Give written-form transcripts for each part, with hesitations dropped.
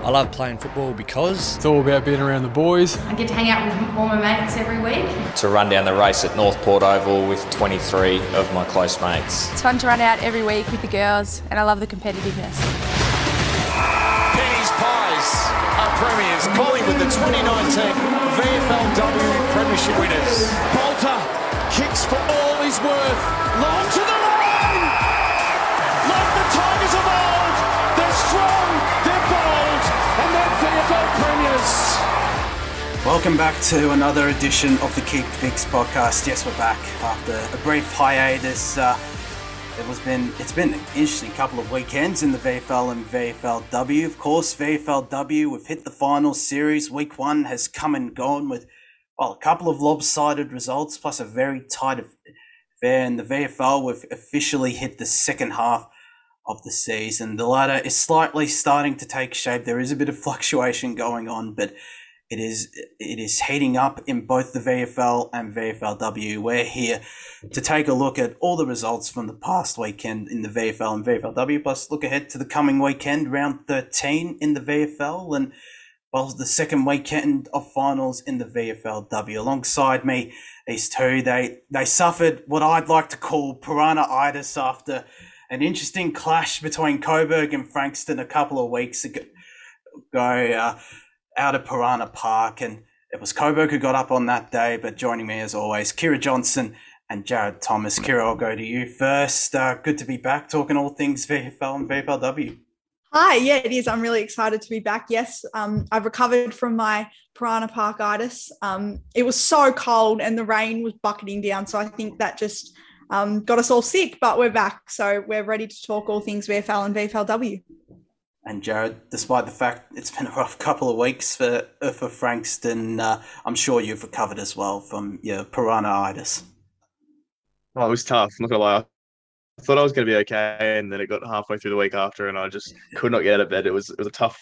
I love playing football because it's all about being around the boys. I get to hang out with all my mates every week. To run down the race at Northport Oval with 23 of my close mates. It's fun to run out every week with the girls, and I love the competitiveness. Our premiers, calling with the 2019 VFLW premiership winners. Bolter kicks for all he's worth. Long to the line! Like the Tigers of old, they're strong, they're bold, and they're VFL premiers. Welcome back to another edition of the Kicked Vics Podcast. Yes, we're back after a brief hiatus. It's been an interesting couple of weekends in the VFL and VFLW. Of course, VFLW, we've hit the final series. Week one has come and gone with, well, a couple of lopsided results, plus a very tight affair. In the VFL, we've officially hit the second half of the season. The ladder is slightly starting to take shape. There is a bit of fluctuation going on, but it is heating up in both the VFL and VFLW. We're here to take a look at all the results from the past weekend in the VFL and VFLW, plus look ahead to the coming weekend, round 13 in the VFL, and well, the second weekend of finals in the VFLW. Alongside me, these two, they suffered what I'd like to call Piranha-itis after an interesting clash between Coburg and Frankston a couple of weeks ago. Out of Piranha Park, and it was Coburg who got up on that day. But joining me as always, Kira Johnson and Jarryd Thomas. Kira, I'll go to you first. Good to be back talking all things VFL and VFLW. Hi, yeah, it is. I'm really excited to be back. Yes, I've recovered from my Piranha Parkitis. It was so cold and the rain was bucketing down, so I think that just got us all sick, but we're back. So we're ready to talk all things VFL and VFLW. And Jarryd, despite the fact it's been a rough couple of weeks for Frankston, I'm sure you've recovered as well from your Piranha-itis. Oh, it was tough. I'm not going to lie. I thought I was going to be okay, and then it got halfway through the week after, and I just could not get out of bed. It was a tough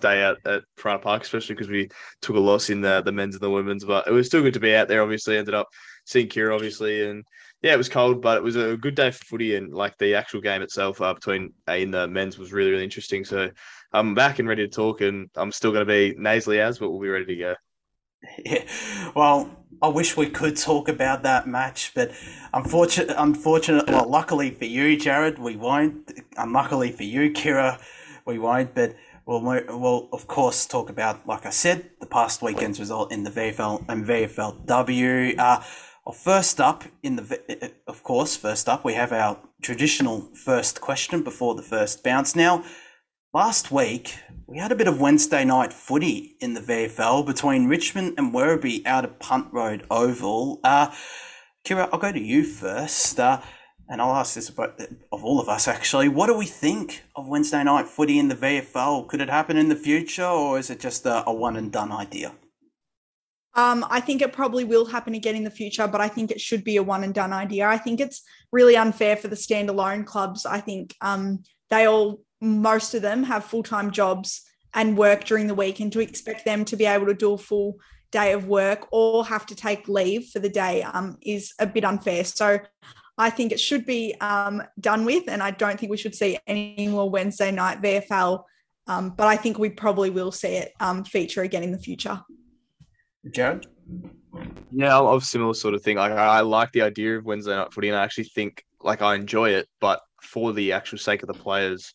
day out at Piranha Park, especially because we took a loss in the men's and the women's. But it was still good to be out there, obviously. Ended up seeing Kira, obviously, and yeah, it was cold, but it was a good day for footy, and like the actual game itself between A and the men's was really, really interesting. So I'm back and ready to talk, and I'm still going to be nasally as, but we'll be ready to go. Yeah, well, I wish we could talk about that match, but unfortunate. Well, luckily for you, Jarryd, we won't. Unluckily for you, Kira, we won't. But we'll of course talk about, like I said, the past weekend's result in the VFL and VFLW. Well, first up, we have our traditional first question before the first bounce. Now, last week, we had a bit of Wednesday night footy in the VFL between Richmond and Werribee out of Punt Road Oval. Kira, I'll go to you first, and I'll ask this of all of us, actually. What do we think of Wednesday night footy in the VFL? Could it happen in the future, or is it just a one-and-done idea? I think it probably will happen again in the future, but I think it should be a one and done idea. I think it's really unfair for the standalone clubs. I think most of them have full-time jobs and work during the week, and to expect them to be able to do a full day of work or have to take leave for the day is a bit unfair. So I think it should be done with, and I don't think we should see any more Wednesday night VFL, but I think we probably will see it feature again in the future. Jarryd? Yeah, I'm of similar sort of thing. I like the idea of Wednesday night footy, and I actually think I enjoy it, but for the actual sake of the players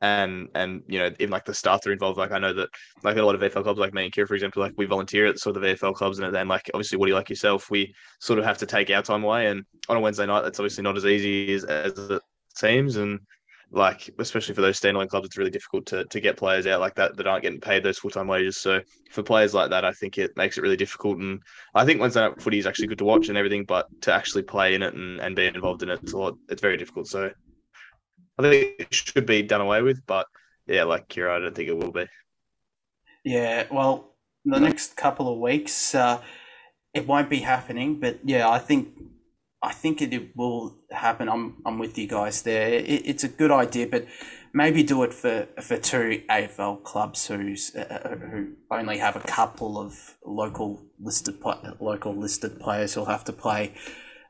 and you know, even the staff that are involved, I know that a lot of VFL clubs, like me and Kira, for example, we volunteer at sort of the VFL clubs, and then obviously Woody, like yourself, we sort of have to take our time away, and on a Wednesday night that's obviously not as easy as it seems, and especially for those standalone clubs, it's really difficult to get players out like that aren't getting paid those full-time wages. So for players like that, I think it makes it really difficult. And I think Wednesday night footy is actually good to watch and everything, but to actually play in it and be involved in it, it's very difficult. So I think it should be done away with, but yeah, like Kira, I don't think it will be. Yeah, well, the next couple of weeks, it won't be happening, but yeah, I think it will happen. I'm with you guys there. It's a good idea, but maybe do it for two AFL clubs who only have a couple of local listed players who'll have to play,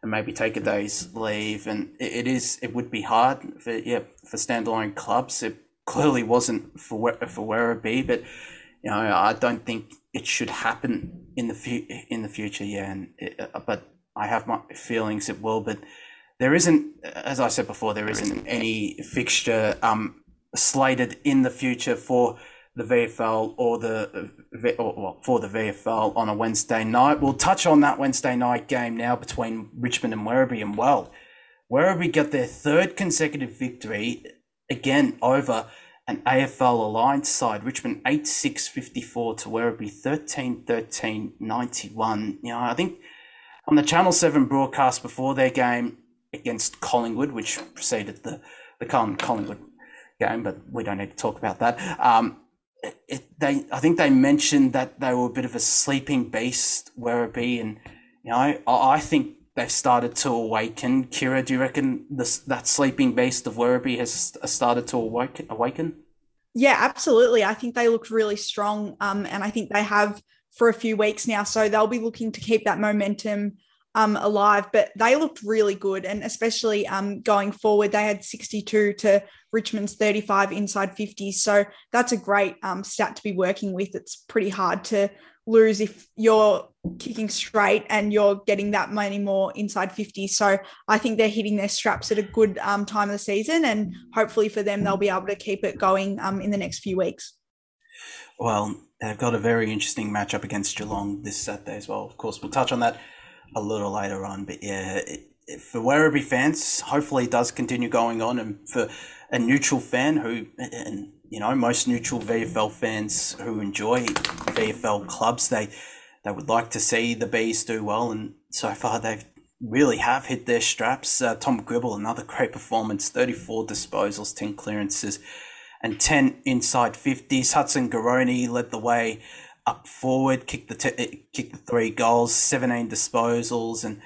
and maybe take a day's leave. And it would be hard for standalone clubs. It clearly wasn't for Werribee, but you know, I don't think it should happen in the future. Yeah, but I have my feelings it will. But there isn't, as I said before, there isn't any fixture slated in the future for the VFL for the VFL on a Wednesday night. We'll touch on that Wednesday night game now between Richmond and Werribee, and Werribee got their third consecutive victory again over an AFL Alliance side. Richmond 8-6-54 to Werribee 13-13-91. You know, I think on the Channel 7 broadcast before their game against Collingwood, which preceded the Collingwood game, but we don't need to talk about that. I think they mentioned that they were a bit of a sleeping beast, Werribee, and you know, I think they've started to awaken. Kira, do you reckon that sleeping beast of Werribee has started to awaken? Yeah, absolutely. I think they looked really strong, and I think they have for a few weeks now, so they'll be looking to keep that momentum alive. But they looked really good, and especially going forward, they had 62 to Richmond's 35 inside 50, so that's a great stat to be working with. It's pretty hard to lose if you're kicking straight and you're getting that many more inside 50, so I think they're hitting their straps at a good time of the season, and hopefully for them they'll be able to keep it going in the next few weeks. Well, they've got a very interesting matchup against Geelong this Saturday as well. Of course, we'll touch on that a little later on, but yeah, for Werribee fans, hopefully it does continue going on, and for a neutral fan and you know, most neutral VFL fans who enjoy VFL clubs, they would like to see the Bees do well, and so far they really have hit their straps. Tom Gribble, another great performance, 34 disposals, 10 clearances and 10 inside 50s. Hudson Garoni led the way up forward, kicked the 3 goals, 17 disposals and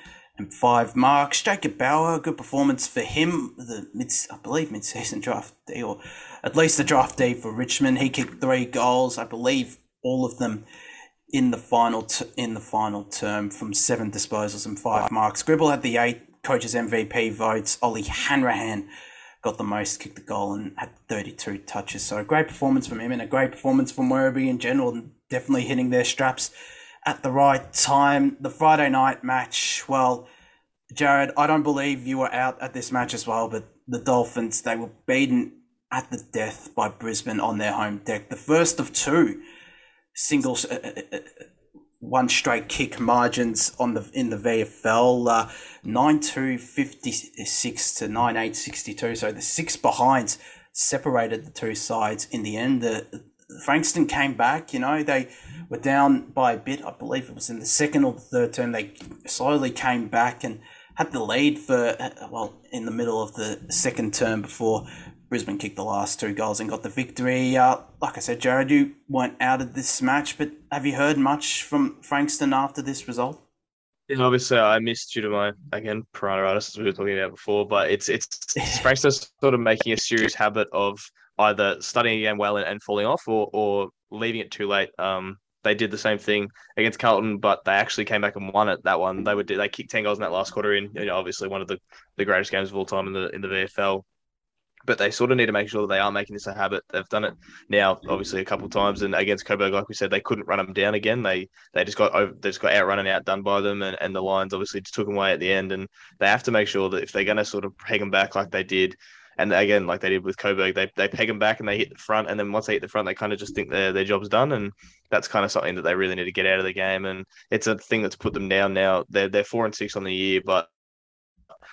5 marks. Jacob Bauer, good performance for him, mid-season draftee, or at least the draftee for Richmond. He kicked 3 goals, I believe all of them in the final term, from 7 disposals and 5 marks. Gribble had the 8 coaches MVP votes. Ollie Hanrahan got the most, kicked the goal and had 32 touches. So a great performance from him, and a great performance from Werribee in general, and definitely hitting their straps at the right time. The Friday night match, well, Jarrod, I don't believe you were out at this match as well, but the Dolphins, they were beaten at the death by Brisbane on their home deck. The first of two singles, one straight kick margins in the VFL, 9-2-56 to 9-8-62. So the 6 behinds separated the two sides in the end. Frankston came back. You know, they were down by a bit. I believe it was in the second or the third term. They slowly came back and had the lead in the middle of the second term before Brisbane kicked the last 2 goals and got the victory. Like I said, Jarrod, you weren't out of this match, but have you heard much from Frankston after this result? Yeah, obviously I missed due to my, again, piranhaitis, as we were talking about before, but it's Frankston's sort of making a serious habit of either studying again well and falling off or leaving it too late. They did the same thing against Carlton, but they actually came back and won it. That one, they kicked 10 goals in that last quarter in, you know, obviously one of the greatest games of all time in the VFL. But they sort of need to make sure that they are making this a habit. They've done it now, obviously, a couple of times, and against Coburg, like we said, they couldn't run them down again. They just got outrun and outdone by them, and the Lions obviously just took them away at the end. And they have to make sure that if they're going to sort of peg them back like they did, and again, like they did with Coburg, they peg them back and they hit the front, and then once they hit the front, they kind of just think their job's done, and that's kind of something that they really need to get out of the game. And it's a thing that's put them down now. They're 4-6 on the year, but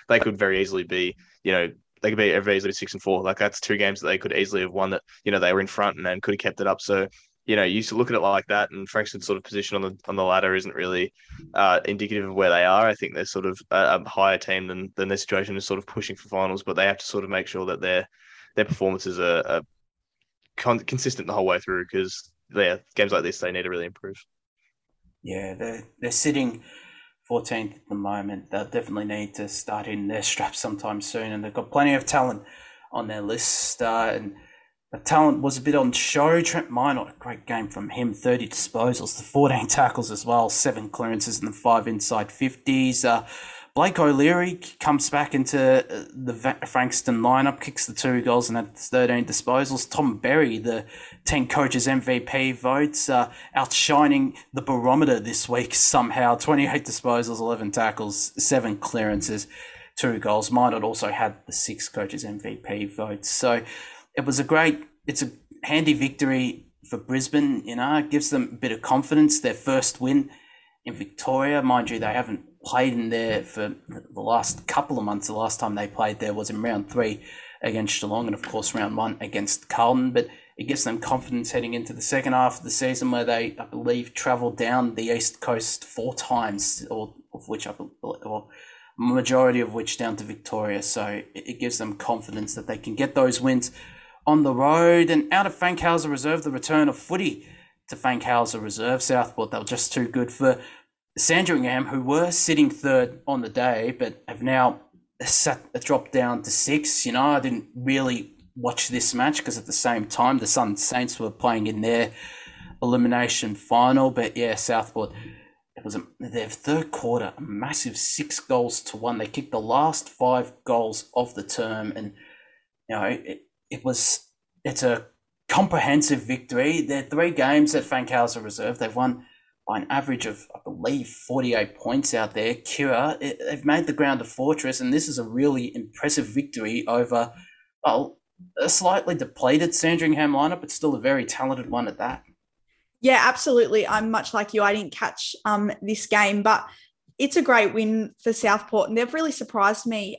they could very easily be, you know, they could be very easily 6-4. Like, that's 2 games that they could easily have won that, you know, they were in front and could have kept it up. So, you know, you used to look at it like that, and Frankston's sort of position on the ladder isn't really indicative of where they are. I think they're sort of a higher team than their situation is sort of pushing for finals, but they have to sort of make sure that their performances are consistent the whole way through, because games like this, they need to really improve. Yeah, they're sitting 14th at the moment. They'll definitely need to start in their straps sometime soon, and they've got plenty of talent on their list, and the talent was a bit on show. Trent Minor, a great game from him, 30 disposals, the 14 tackles as well, 7 clearances and the 5 inside 50s. Blake O'Leary comes back into the Frankston lineup, kicks the 2 goals and had 13 disposals. Tom Berry, the 10 coaches MVP votes, outshining the barometer this week somehow. 28 disposals, 11 tackles, 7 clearances, 2 goals. Mine had also had the 6 coaches MVP votes. So it was it's a handy victory for Brisbane. You know, it gives them a bit of confidence. Their first win in Victoria, mind you, they haven't played in there for the last couple of months. The last time they played there was in round 3 against Geelong and, of course, round 1 against Carlton. But it gives them confidence heading into the second half of the season where they, I believe, travelled down the East Coast 4 times, majority of which down to Victoria. So it gives them confidence that they can get those wins on the road. And out of Fankhauser Reserve, the return of footy to Fankhauser Reserve. Southport, they were just too good for Sandringham, who were sitting 3rd on the day, but have now dropped down to 6th. You know, I didn't really watch this match because at the same time, the Sun Saints were playing in their elimination final. But yeah, Southport, it was their 3rd quarter, a massive 6-1. They kicked the last 5 goals of the term. And, you know, it's a comprehensive victory. They're 3 games at Fankhauser Reserve. They've won by an average of, I believe, 48 points out there. Kira, they've made the ground a fortress, and this is a really impressive victory over, well, a slightly depleted Sandringham lineup, but still a very talented one at that. Yeah, absolutely. I'm much like you. I didn't catch this game, but it's a great win for Southport, and they've really surprised me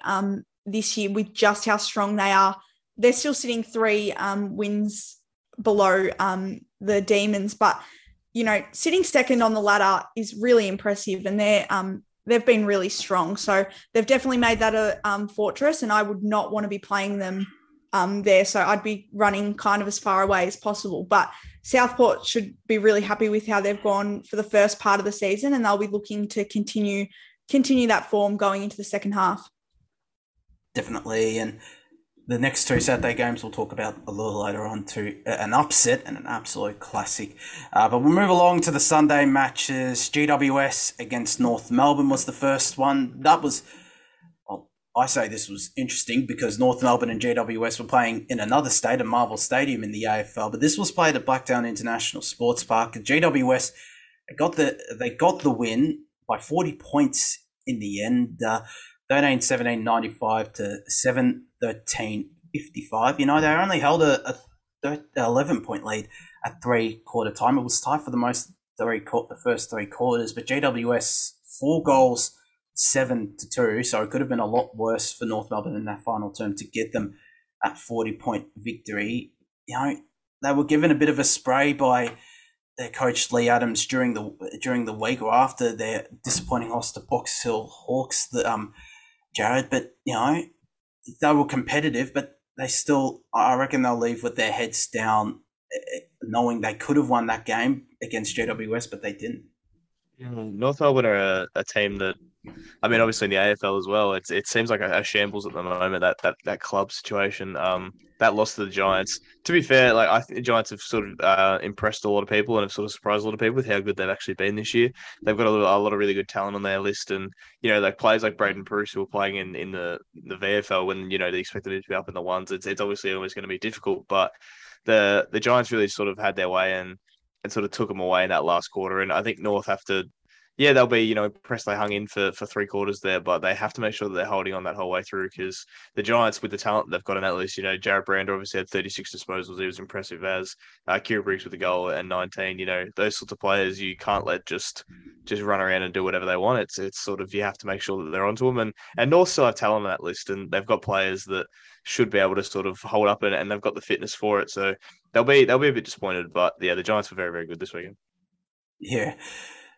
this year with just how strong they are. They're still sitting 3 wins below the Demons, but you know, sitting 2nd on the ladder is really impressive, and they've been really strong. So they've definitely made that a fortress, and I would not want to be playing them there. So I'd be running kind of as far away as possible. But Southport should be really happy with how they've gone for the first part of the season, and they'll be looking to continue that form going into the second half. Definitely, and the next 2 Saturday games we'll talk about a little later on to an upset and an absolute classic. But we'll move along to the Sunday matches. GWS against North Melbourne was the first one. That was, well, I say this was interesting because North Melbourne and GWS were playing in another state, at Marvel Stadium in the AFL. But this was played at Blacktown International Sports Park. GWS got the win by 40 points in the end. 13-17-95 to 7-13-55. You know, they only held a 11-point lead at 3-quarter time. It was tight for the first 3 quarters, but GWS 4 goals, 7-2. So it could have been a lot worse for North Melbourne in that final term to get them that 40-point victory. You know, they were given a bit of a spray by their coach Lee Adams during the week or after their disappointing loss to Box Hill Hawks, Jarrod, but you know, they were competitive, but they still, I reckon they'll leave with their heads down knowing they could have won that game against GWS, but they didn't. North Melbourne are a team that, I mean, obviously in the AFL as well, it seems like a shambles at the moment, that club situation. That loss to the Giants, to be fair, like I think the Giants have sort of impressed a lot of people and have sort of surprised a lot of people with how good they've actually been this year. They've got a lot of really good talent on their list, and you know, like players like Braden Bruce who are playing in the VFL when you know they expected it to be up in the ones. It's obviously always going to be difficult, but the Giants really sort of had their way and sort of took them away in that last quarter. And I think North have to. Yeah, they'll be, you know, impressed they hung in for 3 quarters there, but they have to make sure that they're holding on that whole way through because the Giants, with the talent they've got on that list, you know, Jarrod Brander obviously had 36 disposals. He was impressive as Kira Briggs with a goal and 19. You know, those sorts of players you can't let just run around and do whatever they want. It's sort of you have to make sure that they're onto them. And North still have talent on that list, and they've got players that should be able to sort of hold up and they've got the fitness for it. So they'll be a bit disappointed, but yeah, the Giants were very, very good this weekend. Yeah.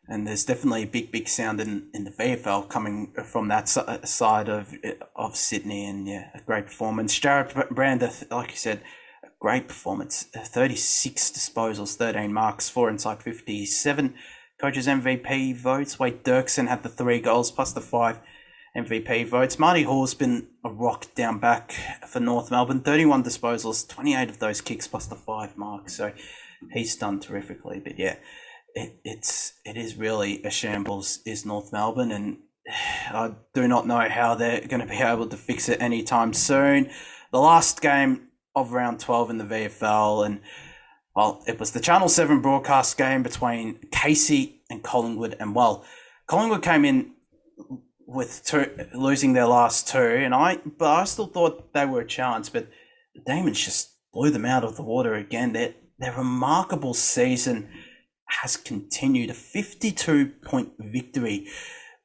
And there's definitely a big sound in the VFL coming from that side of Sydney. And, yeah, a great performance. Jarrod Brander, like you said, a great performance. 36 disposals, 13 marks, 4 inside 50, 7 coaches MVP votes. Wade Dirksen had the 3 goals plus the 5 MVP votes. Marty Hall's been a rock down back for North Melbourne. 31 disposals, 28 of those kicks plus the 5 marks. So he's done terrifically. But, yeah. It is really a shambles is North Melbourne, and I do not know how they're going to be able to fix it anytime soon. The last game of round 12 in the VFL, and well, it was the Channel 7 broadcast game between Casey and Collingwood, and well, Collingwood came in with losing their last two, and I still thought they were a chance, but the Demons just blew them out of the water again. Their remarkable season has continued. A 52-point victory,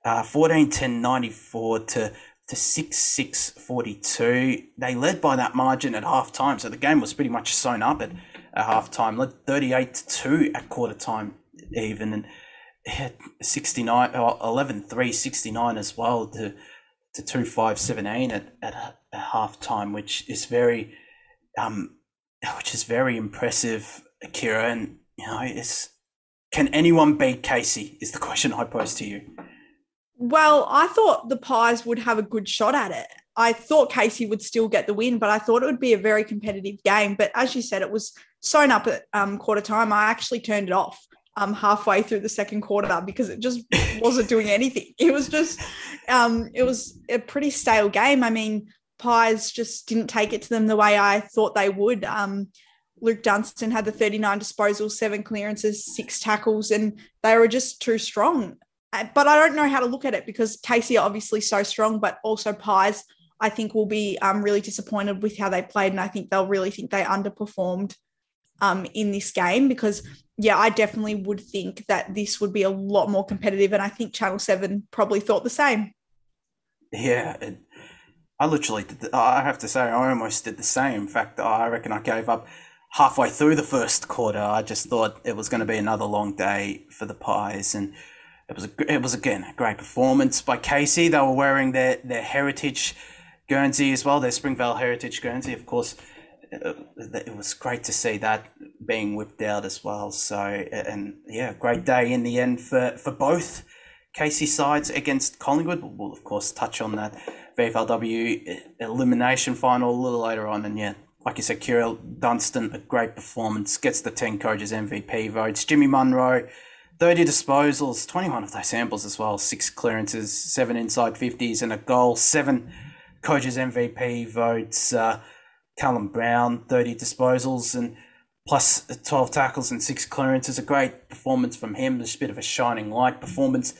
14-10-94 to 6-6-42. They led by that margin at half-time, so the game was pretty much sewn up at half-time. Led 38-2 at quarter-time even, and had 11-3, 69 as well to 2-5-17 at half-time, which is very impressive, Kira. And, you know, can anyone beat Casey is the question I pose to you. Well, I thought the Pies would have a good shot at it. I thought Casey would still get the win, but I thought it would be a very competitive game. But as you said, it was sewn up at quarter time. I actually turned it off halfway through the second quarter because it just wasn't doing anything. It was just it was a pretty stale game. I mean, Pies just didn't take it to them the way I thought they would. Luke Dunstan had the 39 disposals, 7 clearances, 6 tackles, and they were just too strong. But I don't know how to look at it because Casey are obviously so strong, but also Pies, I think, will be really disappointed with how they played, and I think they'll really think they underperformed in this game because, yeah, I definitely would think that this would be a lot more competitive, and I think Channel 7 probably thought the same. Yeah, I literally I have to say, I almost did the same. In fact, I reckon I gave up halfway through the first quarter. I just thought it was going to be another long day for the Pies, and it was again a great performance by Casey. They were wearing their heritage Guernsey as well, their Springvale heritage Guernsey. Of course, it was great to see that being whipped out as well. So, and yeah, great day in the end for both Casey sides against Collingwood. We'll of course touch on that VFLW elimination final a little later on, and yeah. Like you said, Kira Dunstan, a great performance, gets the 10 coaches MVP votes. Jimmy Munro, 30 disposals, 21 of those handballs as well, 6 clearances, 7 inside 50s and a goal, 7 coaches MVP votes. Callum Brown, 30 disposals and plus 12 tackles and 6 clearances. A great performance from him, just a bit of a shining light performance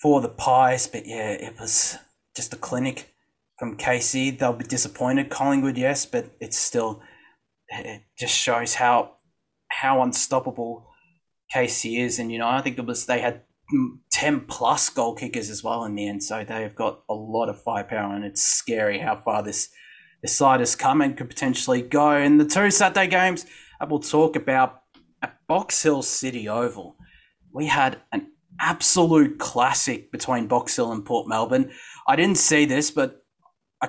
for the Pies. But yeah, it was just a clinic from Casey. They'll be disappointed. Collingwood, yes, but it just shows how unstoppable Casey is. And, you know, I think they had 10 plus goal kickers as well in the end. So they've got a lot of firepower, and it's scary how far this side has come and could potentially go. And the two Saturday games that we'll talk about at Box Hill City Oval, we had an absolute classic between Box Hill and Port Melbourne. I didn't see this, but I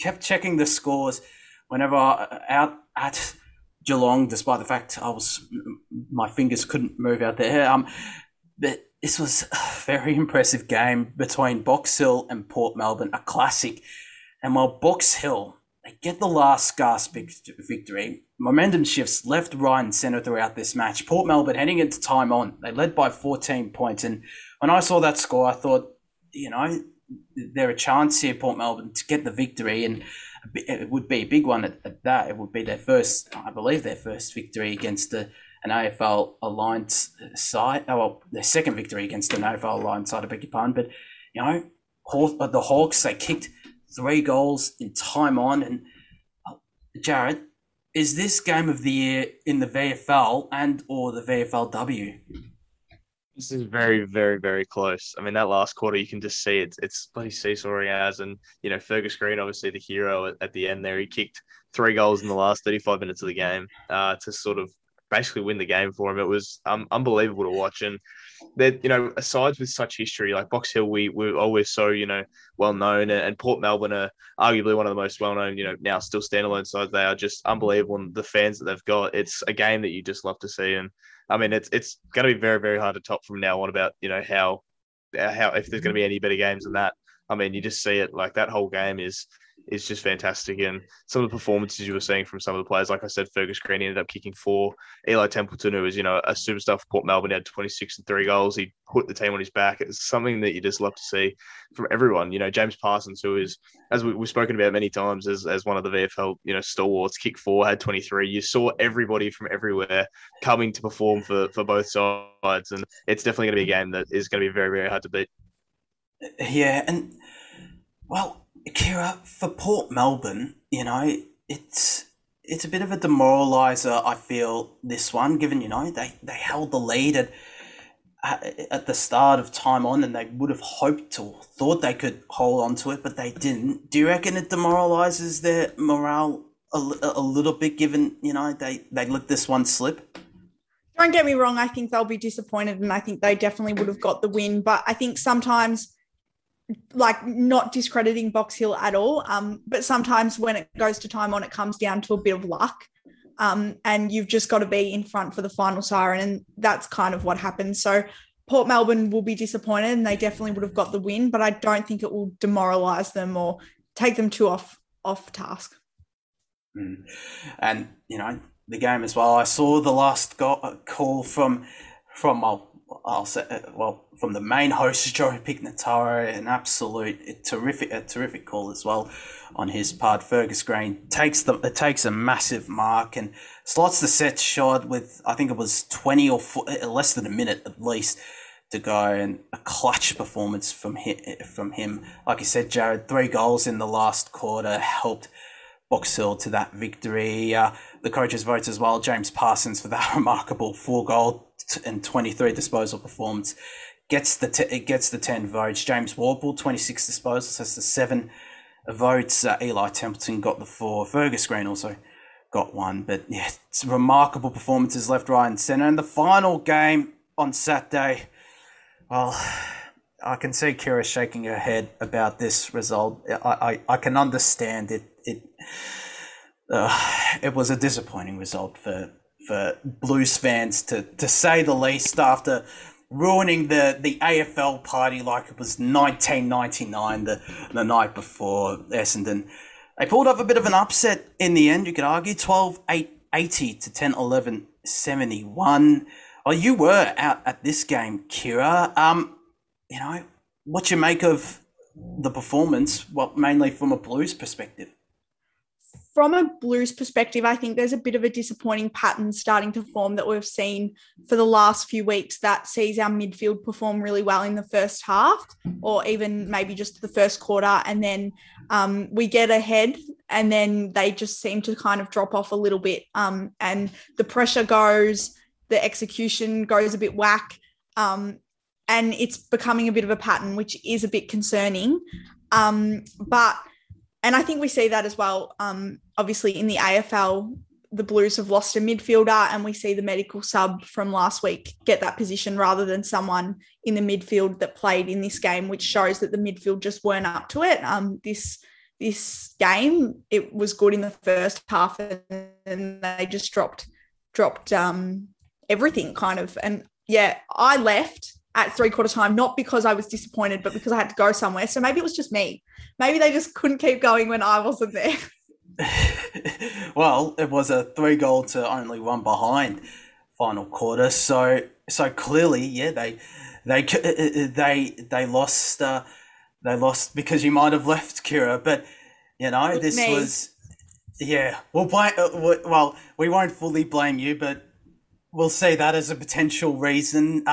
kept checking the scores whenever out at Geelong, despite the fact my fingers couldn't move out there. But this was a very impressive game between Box Hill and Port Melbourne, a classic. And while Box Hill, they get the last gasp victory, momentum shifts left, right and centre throughout this match. Port Melbourne heading into time on. They led by 14 points. And when I saw that score, I thought, you know, there are a chance here, Port Melbourne, to get the victory, and it would be a big one at that. It would be their first victory against an AFL Alliance side. Oh, well, their second victory against an AFL Alliance side, I beg your pardon. But, you know, the Hawks, they kicked 3 goals in time on. And, Jarrod, is this game of the year in the VFL and or the VFLW? This is very, very, very close. I mean, that last quarter, you can just see it's bloody seesawing as, and, you know, Fergus Green, obviously the hero at the end there, he kicked 3 goals in the last 35 minutes of the game to sort of basically win the game for him. It was unbelievable to watch. And, you know, asides with such history, like Box Hill, we're always so, you know, well-known, and Port Melbourne are arguably one of the most well-known, you know, now still standalone sides. They are just unbelievable, and the fans that they've got, it's a game that you just love to see. And, I mean, it's going to be very, very hard to top from now on about, you know, how if there's going to be any better games than that. I mean, you just see it, like, that whole game is, is just fantastic. And some of the performances you were seeing from some of the players, like I said, Fergus Green ended up kicking 4. Eli Templeton, who was, you know, a superstar for Port Melbourne, had 26 and 3 goals. He put the team on his back. It's something that you just love to see from everyone. You know, James Parsons, who is, as we've spoken about many times, as one of the VFL, you know, stalwarts, kicked 4, had 23. You saw everybody from everywhere coming to perform for both sides. And it's definitely going to be a game that is going to be very, very hard to beat. Yeah, and, well, Kira, for Port Melbourne, you know, it's a bit of a demoraliser, I feel, this one, given, you know, they held the lead at the start of time on, and they would have hoped or thought they could hold on to it, but they didn't. Do you reckon it demoralises their morale a little bit, given, you know, they let this one slip? Don't get me wrong, I think they'll be disappointed, and I think they definitely would have got the win, but I think sometimes, like, not discrediting Box Hill at all, but sometimes when it goes to time on, it comes down to a bit of luck, and you've just got to be in front for the final siren, and that's kind of what happened. So Port Melbourne will be disappointed, and they definitely would have got the win, but I don't think it will demoralise them or take them too off task. Mm. And, you know, the game as well, I saw the last call from I'll say, well, from the main host, Joey Pignataro, an absolute a terrific call as well on his part. Fergus Green takes a massive mark and slots the set shot with, I think it was 20 or less than a minute at least to go, and a clutch performance from him. Like you said, Jarrod, 3 goals in the last quarter helped Box Hill to that victory. The coaches' votes as well, James Parsons for that remarkable 4 goal and 23 disposal performance gets the 10 votes. James Warple, 26 disposals, has the 7 votes. Eli Templeton got the 4. Fergus Green also got 1. But yeah, it's remarkable performances left, right and centre. And the final game on Saturday, well, I can see Kira shaking her head about this result. I can understand it. It was a disappointing result for Blues fans, to say the least, after ruining the AFL party like it was 1999 the night before Essendon. They pulled off a bit of an upset in the end, you could argue, 12-8-80 to 10-11-71. Oh, you were out at this game, Kira. You know, what you make of the performance, well, mainly from a Blues perspective? From a Blues perspective, I think there's a bit of a disappointing pattern starting to form that we've seen for the last few weeks that sees our midfield perform really well in the first half, or even maybe just the first quarter, and then we get ahead and then they just seem to kind of drop off a little bit, and the pressure goes, the execution goes a bit whack, and it's becoming a bit of a pattern, which is a bit concerning. And I think we see that as well. Obviously, in the AFL, the Blues have lost a midfielder, and we see the medical sub from last week get that position rather than someone in the midfield that played in this game, which shows that the midfield just weren't up to it. This game, it was good in the first half, and they just dropped everything kind of. And yeah, I left at three-quarter time, not because I was disappointed, but because I had to go somewhere. So maybe it was just me. Maybe they just couldn't keep going when I wasn't there. Well, it was a 3-goal to only 1 behind final quarter. So clearly, yeah, they lost. They lost because you might have left, Kira. But you know, with this me. Was yeah. Well, we won't fully blame you, but we'll see that as a potential reason.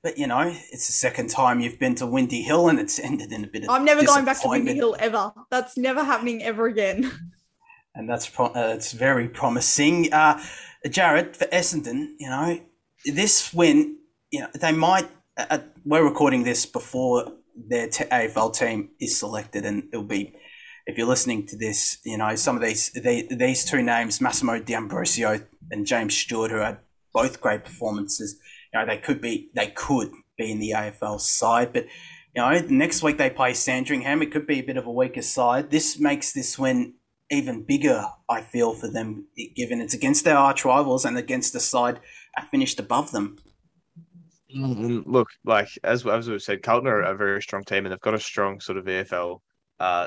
But, you know, it's the second time you've been to Windy Hill and it's ended in a bit of disappointment. I'm never going back to Windy Hill ever. That's never happening ever again. And that's it's very promising. Jarrod, for Essendon, you know, this win, you know, they might – we're recording this before their AFL team is selected, and it'll be – if you're listening to this, you know, some of these 2 names, Massimo D'Ambrosio and James Stewart, who had both great performances – you know, they could be in the AFL side, but you know, next week they play Sandringham. It could be a bit of a weaker side. This makes this win even bigger, I feel, for them, given it's against their arch rivals and against the side that finished above them. Look, like as we've said, Carlton are a very strong team, and they've got a strong sort of AFL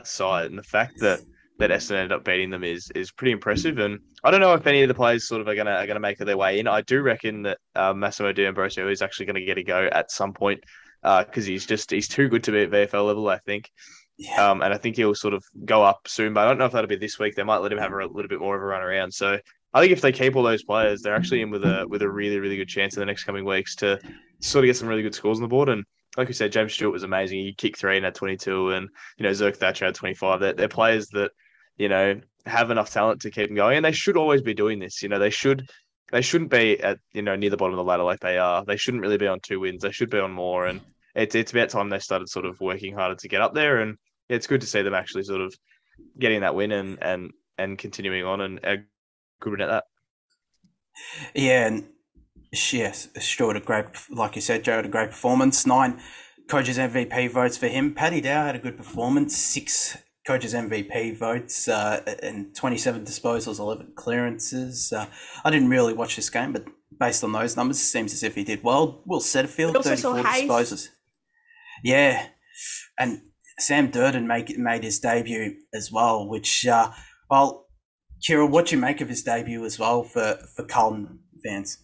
side, and the fact that that Essendon ended up beating them is pretty impressive. And I don't know if any of the players sort of are going to make their way in. I do reckon that Massimo D'Ambrosio is actually going to get a go at some point because he's too good to be at VFL level, I think. Yeah. And I think he'll sort of go up soon, but I don't know if that'll be this week. They might let him have a little bit more of a run around. So I think if they keep all those players, they're actually in with a really, really good chance in the next coming weeks to sort of get some really good scores on the board. And like you said, James Stewart was amazing. He kicked 3 and had 22, and Zerk Thatcher had 25. They're players that have enough talent to keep them going, and they should always be doing this. They shouldn't be at near the bottom of the ladder like they are. They shouldn't really be on 2 wins. They should be on more. And it's about time they started sort of working harder to get up there. And it's good to see them actually sort of getting that win and continuing on and are good at that. Yeah. And yes, Stewart, like you said, Jarrod, a great performance. 9 coaches' MVP votes for him. Paddy Dow had a good performance. 6 coaches' MVP votes and 27 disposals, 11 clearances. I didn't really watch this game, but based on those numbers, it seems as if he did well. Will Setterfield, 34 disposals. Yeah, and Sam Durdin made his debut as well, which, Kira, what do you make of his debut as well for Carlton fans?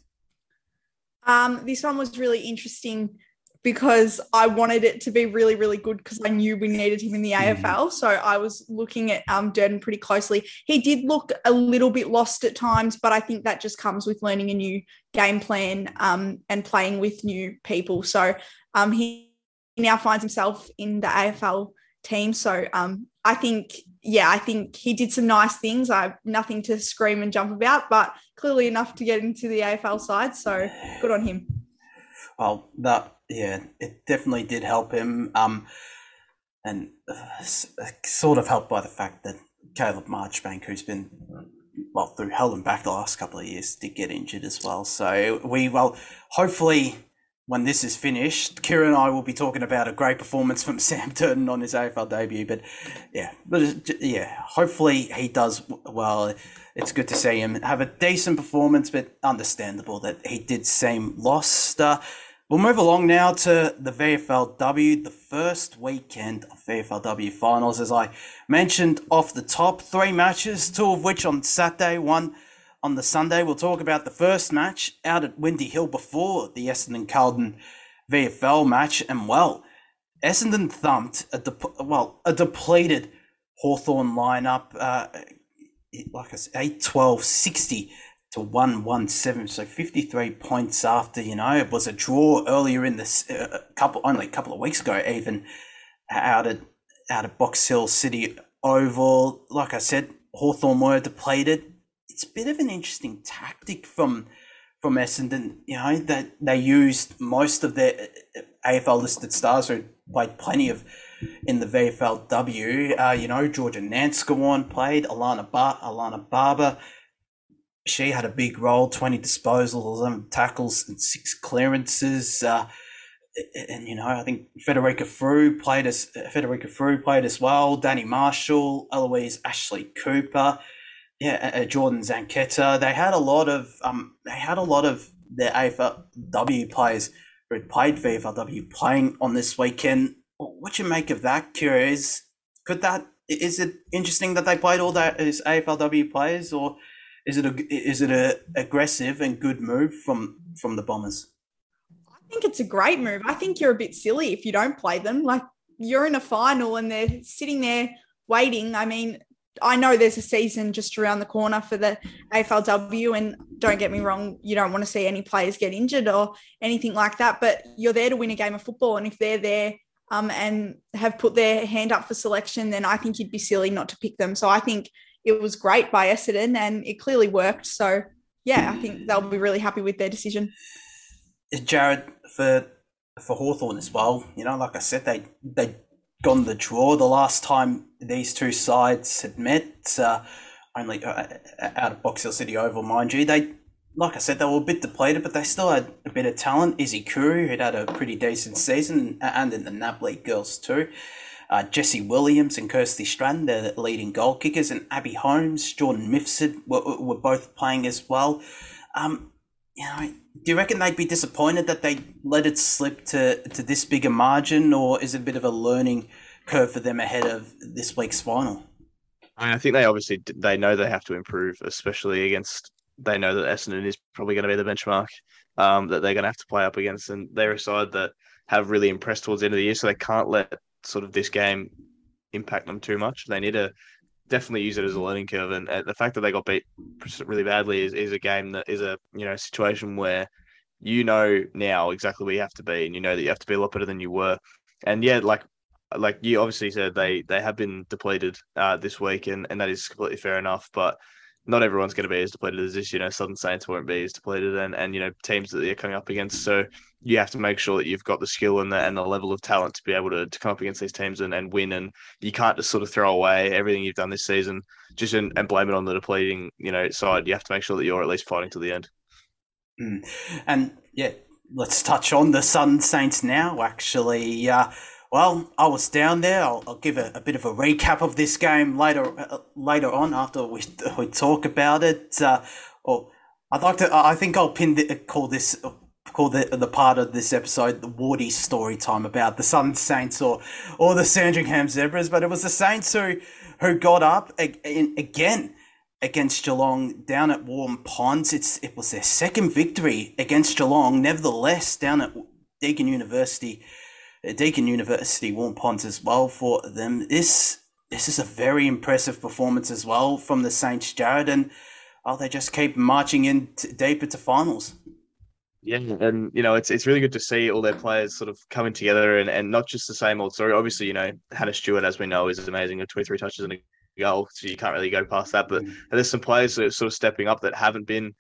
This one was really interesting because I wanted it to be really, really good because I knew we needed him in the AFL. So I was looking at Durdin pretty closely. He did look a little bit lost at times, but I think that just comes with learning a new game plan and playing with new people. So he now finds himself in the AFL team. So I think he did some nice things. I have nothing to scream and jump about, but clearly enough to get into the AFL side. So good on him. Well, it definitely did help him. And sort of helped by the fact that Caleb Marchbank, who's been, through hell and back the last couple of years, did get injured as well. So hopefully when this is finished, Kira and I will be talking about a great performance from Sam Durdin on his AFL debut. But hopefully he does well. It's good to see him have a decent performance, but understandable that he did seem lost. We'll move along now to the VFLW, the first weekend of VFLW finals. As I mentioned off the top, 3 matches, 2 of which on Saturday, 1 on the Sunday. We'll talk about the first match out at Windy Hill before the Essendon-Carlton VFL match. And, Essendon thumped a depleted Hawthorn lineup, like I said, 8-12, 60 to 117, so 53 points after, it was a draw earlier in this only a couple of weeks ago, even out of Box Hill City Oval. Like I said, Hawthorn were depleted. It's a bit of an interesting tactic from Essendon, that they used most of their AFL-listed stars who played plenty in the VFLW. Georgia Nanskawan played, Alana Barber. She had a big role, 20 disposals, 11 tackles and 6 clearances. I think Federica Frew played as well, Danny Marshall, Eloise Ashley Cooper. Jordan Zanchetta. They had a lot of their AFLW players who had played VFLW playing on this weekend. What do you make of that, Kira? Is it interesting that they played all those AFLW players, or is it a aggressive and good move from the Bombers? I think it's a great move. I think you're a bit silly if you don't play them. Like, you're in a final and they're sitting there waiting. I mean, I know there's a season just around the corner for the AFLW, and don't get me wrong, you don't want to see any players get injured or anything like that, but you're there to win a game of football, and if they're there and have put their hand up for selection, then I think you'd be silly not to pick them. So I think it was great by Essendon, and it clearly worked. So, I think they'll be really happy with their decision. Jarrod, for Hawthorn as well, like I said, they gone the draw the last time these two sides had met, only out of Box Hill City Oval, mind you. They, like I said, they were a bit depleted, but they still had a bit of talent. Izzy Kuru, who'd had a pretty decent season, and in the NAB League girls too. Jesse Williams and Kirsty Strand, the leading goal kickers, and Abby Holmes, Jordan Mifsud were both playing as well. Do you reckon they'd be disappointed that they let it slip to this big a margin, or is it a bit of a learning curve for them ahead of this week's final? I think they obviously know they have to improve, especially against. They know that Essendon is probably going to be the benchmark that they're going to have to play up against, and they're a side that have really impressed towards the end of the year, so they can't let sort of this game impact them too much. They need to definitely use it as a learning curve, and the fact that they got beat really badly is a game that is a situation where you know now exactly where you have to be, and you know that you have to be a lot better than you were. And yeah, like you obviously said, they have been depleted this week, and that is completely fair enough, but not everyone's going to be as depleted as this. Southern Saints won't be as depleted, and teams that they're coming up against. So you have to make sure that you've got the skill and the level of talent to be able to come up against these teams and win. And you can't just sort of throw away everything you've done this season just and blame it on the depleting side. You have to make sure that you're at least fighting to the end. Mm. And yeah, let's touch on the Southern Saints now. Actually, well, I was down there. I'll give a bit of a recap of this game later on after we talk about it. I'd like to. I think I'll call the part of this episode the Wardy story time about the Southern Saints or the Sandringham Zebras. But it was the Saints who got up again against Geelong down at Warm Ponds. It was their second victory against Geelong. Nevertheless, down at Deakin University Warm Ponds as well for them. This is a very impressive performance as well from the Saints, Jarrod, and they just keep marching in deeper to finals. Yeah, and it's really good to see all their players sort of coming together and not just the same old story. Obviously, Hannah Stewart, as we know, is amazing with 23 touches and a goal, so you can't really go past that. But there's some players that are sort of stepping up that haven't been.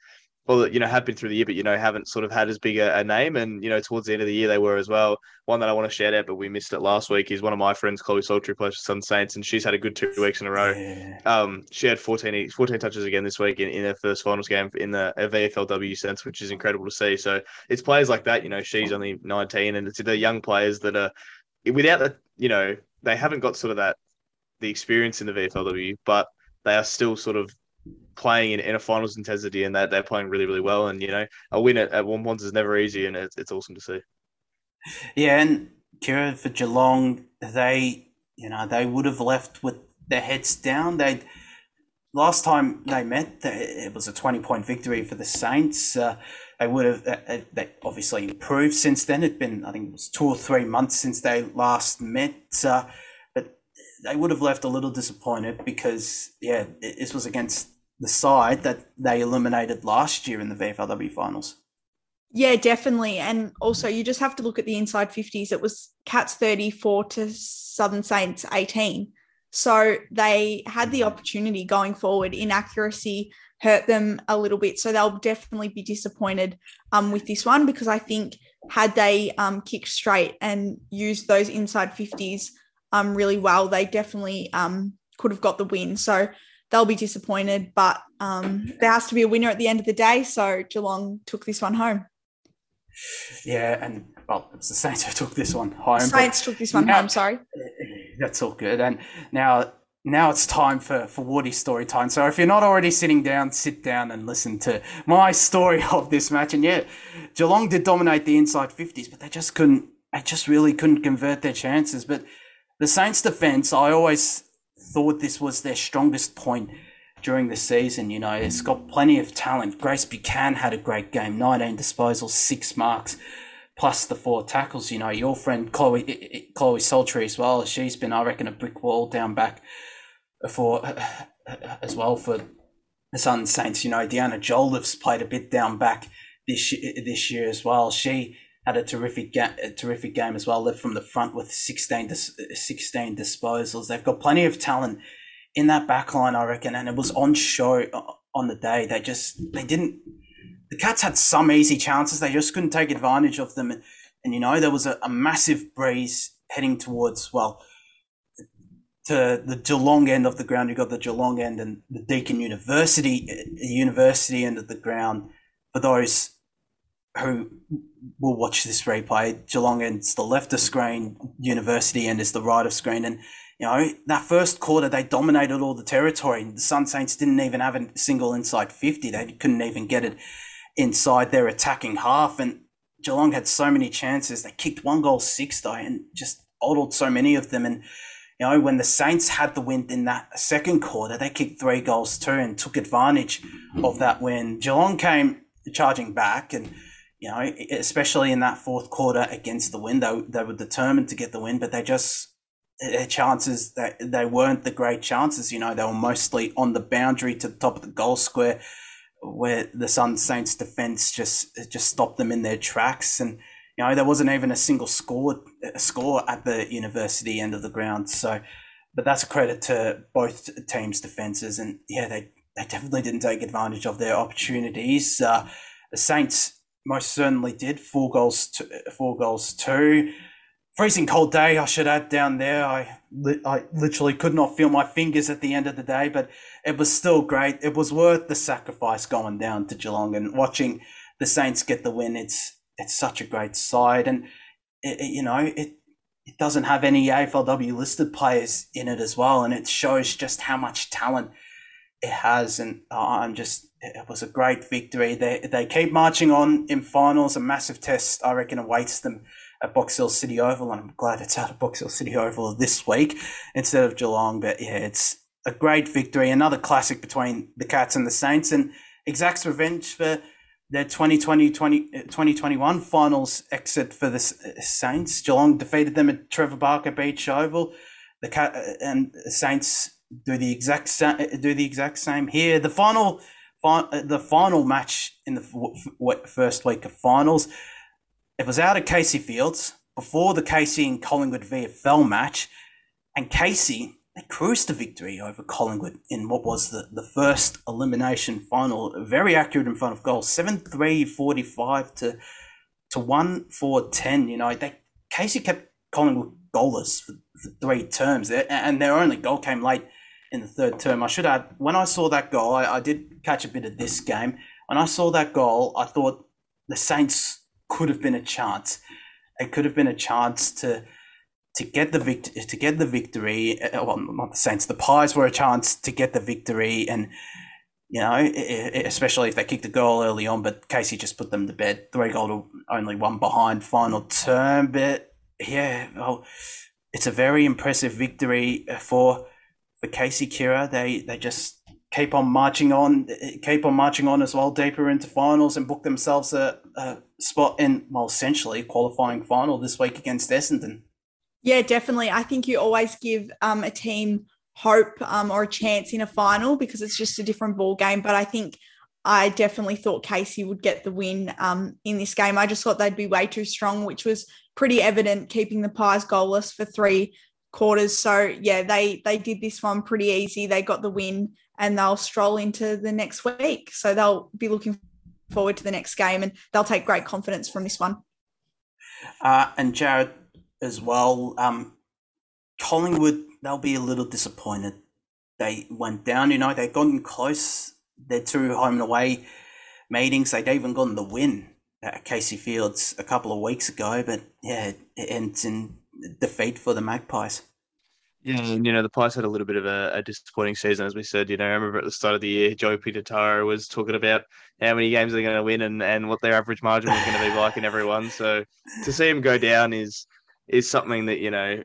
Well, have been through the year, but, haven't sort of had as big a name. And, towards the end of the year, they were as well. One that I want to shout out, but we missed it last week, is one of my friends, Chloe Salter, who plays for Southern Saints, and she's had a good 2 weeks in a row. Yeah. She had 14 touches again this week in her first finals game in the VFLW sense, which is incredible to see. So it's players like that, she's only 19, and it's the young players that are without the, they haven't got sort of the experience in the VFLW, but they are still sort of playing in a finals intensity, and that they're playing really, really well. And a win at Warm Ponds is never easy, and it's awesome to see. Yeah, and Kira, for Geelong, they would have left with their heads down. Last time they met, it was a 20-point victory for the Saints. They would have they obviously improved since then. It'd been, I think, it was 2 or 3 months since they last met. But they would have left a little disappointed because this was against the side that they eliminated last year in the VFLW finals. Yeah, definitely. And also you just have to look at the inside 50s. It was Cats 34 to Southern Saints 18. So they had the opportunity going forward. Inaccuracy hurt them a little bit. So they'll definitely be disappointed with this one, because I think had they kicked straight and used those inside 50s really well, they definitely could have got the win. So they'll be disappointed, but there has to be a winner at the end of the day, so Geelong took this one home. Yeah, and, it was the Saints who took this one home. The Saints took this one home, sorry. That's all good. And now it's time for Wardy's story time. So if you're not already sitting down, sit down and listen to my story of this match. And, Geelong did dominate the inside 50s, but they just really couldn't convert their chances. But the Saints' defence, I always thought this was their strongest point during the season. It's got plenty of talent. Grace Buchanan had a great game, 19 disposals, 6 marks, plus the 4 tackles. Your friend Chloe Saltry as well, she's been, I reckon, a brick wall down back for as well for the Southern Saints. Deanna Jolliffe's played a bit down back this year as well. She had a terrific game as well, led from the front with 16 disposals. They've got plenty of talent in that back line, I reckon, and it was on show on the day. The Cats had some easy chances. They just couldn't take advantage of them. And there was a massive breeze heading towards, to the Geelong end of the ground. You got the Geelong end and the Deakin University end of the ground. For those who will watch this replay, Geelong end's the left of screen, University end is the right of screen. And, that first quarter, they dominated all the territory. The Sun Saints didn't even have a single inside 50. They couldn't even get it inside their attacking half. And Geelong had so many chances. They kicked 1 goal 6, though, and just oddled so many of them. And You know, when the Saints had the win in that second quarter, they kicked 3 goals too and took advantage of that win. Geelong came charging back and, you know, especially in that fourth quarter against the win, they were determined to get the win, but they just, their chances, they weren't the great chances. You know, they were mostly on the boundary to the top of the goal square where the Sun Saints defence just stopped them in their tracks. And, you know, there wasn't even a single score at the university end of the ground. So, but that's a credit to both teams' defences. And, yeah, they definitely didn't take advantage of their opportunities. The Saints most certainly did. 4 goals, 2. Freezing cold day, I should add, down there. I literally could not feel my fingers at the end of the day, but it was still great. It was worth the sacrifice going down to Geelong and watching the Saints get the win. It's such a great side, and it doesn't have any AFLW listed players in it as well, and it shows just how much talent it has. And it was a great victory. They keep marching on in finals. A massive test, I reckon, awaits them at Box Hill City Oval, and I'm glad it's out of Box Hill City Oval this week instead of Geelong. But yeah, it's a great victory, another classic between the Cats and the Saints, and exacts revenge for their 2020-2021 finals exit for the Saints. Geelong defeated them at Trevor Barker Beach Oval. The Cat and Saints do the exact same here. The final match in the first week of finals, it was out at Casey Fields before the Casey and Collingwood VFL match, and Casey, they cruised to victory over Collingwood in what was the first elimination final. Very accurate in front of goal, 7-3-45 to 1-4-10. You know, Casey kept Collingwood goalless for 3 terms, and their only goal came late in the 3rd term. I should add, when I saw that goal, I did catch a bit of this game. When I saw that goal, I thought the Saints could have been a chance. It could have been a chance to get the victory. Well, not the Saints, the Pies were a chance to get the victory, and you know, especially if they kicked a goal early on. But Casey just put them to bed. 3 goals to only 1 behind final term. But yeah, well, it's a very impressive victory for Casey, Kira. They just keep on marching on as well, deeper into finals, and book themselves a spot in, well, essentially qualifying final this week against Essendon. Yeah, definitely. I think you always give a team hope or a chance in a final because it's just a different ball game. But I think I definitely thought Casey would get the win in this game. I just thought they'd be way too strong, which was pretty evident keeping the Pies goalless for 3 quarters. So, yeah, they did this one pretty easy. They got the win and they'll stroll into the next week. So they'll be looking forward to the next game and they'll take great confidence from this one. And Jarrod, as well, Collingwood, they'll be a little disappointed. They went down, you know, they've gotten close. Their 2 home and away meetings, they'd even gotten the win at Casey Fields a couple of weeks ago, but yeah, it ends in defeat for the Magpies. Yeah, and you know, the Pies had a little bit of a disappointing season, as we said. You know, I remember at the start of the year, Joey Pititaro was talking about how many games they're going to win and what their average margin was going to be like in every one. So to see him go down is something that, you know,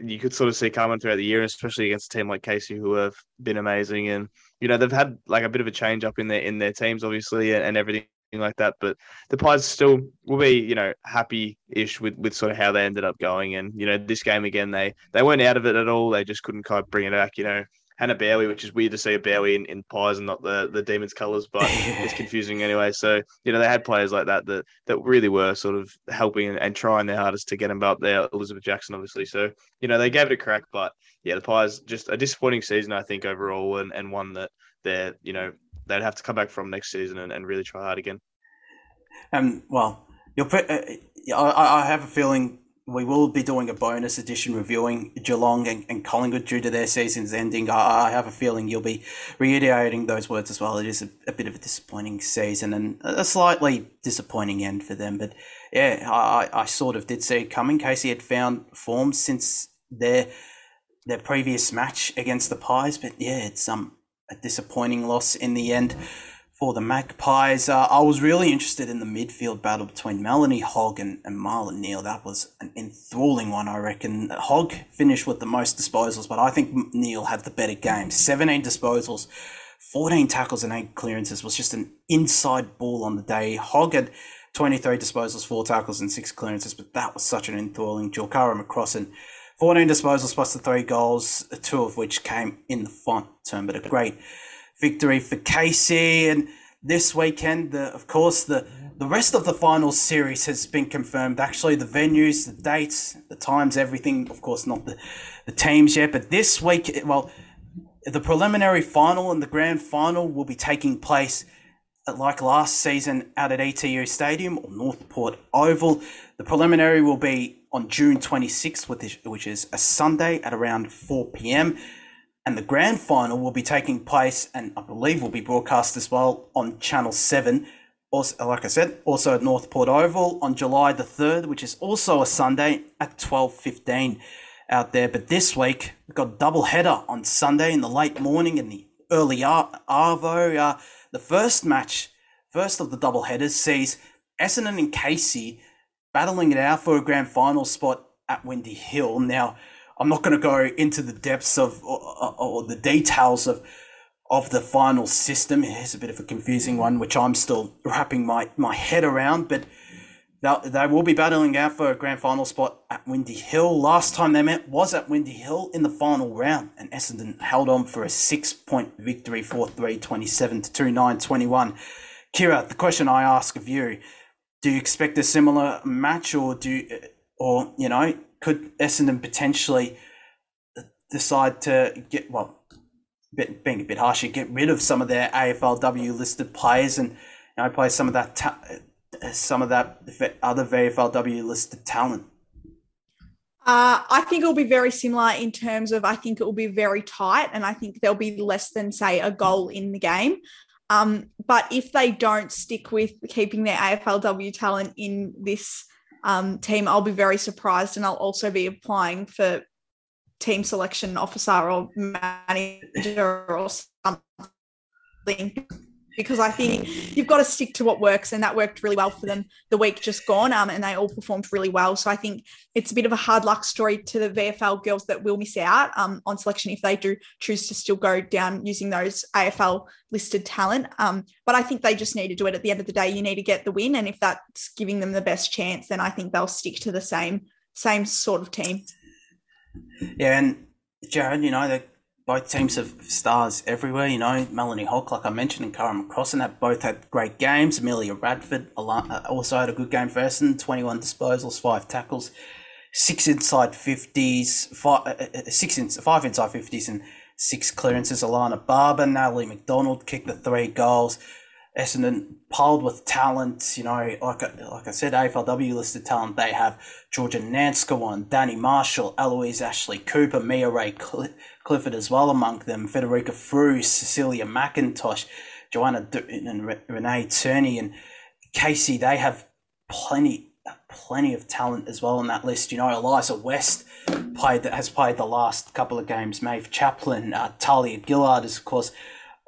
you could sort of see coming throughout the year, especially against a team like Casey, who have been amazing. And, you know, they've had like a bit of a change up in their teams, obviously, and everything like that. But the Pies still will be, you know, happy-ish with sort of how they ended up going. And, you know, this game, again, they weren't out of it at all. They just couldn't kind of bring it back, you know. Hannah Bowie, which is weird to see a Bowie in Pies and not the Demons colours, but it's confusing anyway. So, you know, they had players like that really were sort of helping and trying their hardest to get them up there. Elizabeth Jackson, obviously. So, you know, they gave it a crack, but yeah, the Pies, just a disappointing season, I think, overall, and one that they're, you know, they'd have to come back from next season and really try hard again. Well, I have a feeling we will be doing a bonus edition reviewing Geelong and Collingwood due to their season's ending. I have a feeling you'll be reiterating those words as well. It is a bit of a disappointing season and a slightly disappointing end for them. But yeah, I sort of did see it coming. Casey had found form since their previous match against the Pies. But yeah, it's a disappointing loss in the end for the Magpies. I was really interested in the midfield battle between Melanie Hogg and Marlon Neal. That was an enthralling one, I reckon. Hogg finished with the most disposals, but I think Neal had the better game. 17 disposals, 14 tackles and 8 clearances. Was just an inside ball on the day. Hogg had 23 disposals, 4 tackles and 6 clearances, but that was such an enthralling duel. Kara McCrossan, 14 disposals plus the 3 goals, 2 of which came in the final term, but a great victory for KC. And this weekend, the rest of the final series has been confirmed. Actually, the venues, the dates, the times, everything. Of course, not the teams yet, but this week, well, the preliminary final and the grand final will be taking place like last season out at ETU Stadium or Northport Oval. The preliminary will be on June 26th, which is a Sunday at around 4 p.m. And the grand final will be taking place, and I believe will be broadcast as well on Channel 7, also, like I said, also at Northport Oval on July the 3rd, which is also a Sunday at 12:15 out there. But this week, we've got a double header on Sunday in the late morning and the early arvo. The first match, first of the double headers, sees Essendon and Casey battling it out for a grand final spot at Windy Hill. Now, I'm not going to go into the depths of or the details of the final system. It's a bit of a confusing one, which I'm still wrapping my head around. But they will be battling out for a grand final spot at Windy Hill. Last time they met was at Windy Hill in the final round, and Essendon held on for a 6-point victory, 4-3-27 to 2-9-21. Kira, the question I ask of you: do you expect a similar match, or could Essendon potentially decide to get, well, being a bit harsh, get rid of some of their AFLW listed players and play some of that other VFLW listed talent? I think it'll be very similar in terms of, I think it will be very tight, and I think there'll be less than, say, a goal in the game. But if they don't stick with keeping their AFLW talent in this team, I'll be very surprised, and I'll also be applying for team selection officer or manager or something, because I think you've got to stick to what works, and that worked really well for them the week just gone, and they all performed really well. So I think it's a bit of a hard luck story to the VFL girls that will miss out on selection if they do choose to still go down using those AFL listed talent. But I think they just need to do it. At the end of the day, you need to get the win, and if that's giving them the best chance, then I think they'll stick to the same sort of team. Yeah, and Jarrod, both teams have stars everywhere. Melanie Hawk, like I mentioned, and Kara McCrossan have both had great games. Amelia Radford also had a good game for Essendon, 21 disposals, 5 tackles, 5 inside 50s and 6 clearances. Alana Barber, Natalie McDonald kicked the 3 goals. Essendon piled with talent, like I said, AFLW listed talent. They have Georgia Nanskawan, Danny Marshall, Eloise Ashley Cooper, Mia Ray Clifford as well among them, Federica Frew, Cecilia McIntosh, Joanna Dutton and Renee Turney. And Casey, they have plenty of talent as well on that list. Eliza West has played the last couple of games, Maeve Chaplin, Talia Gillard is, of course,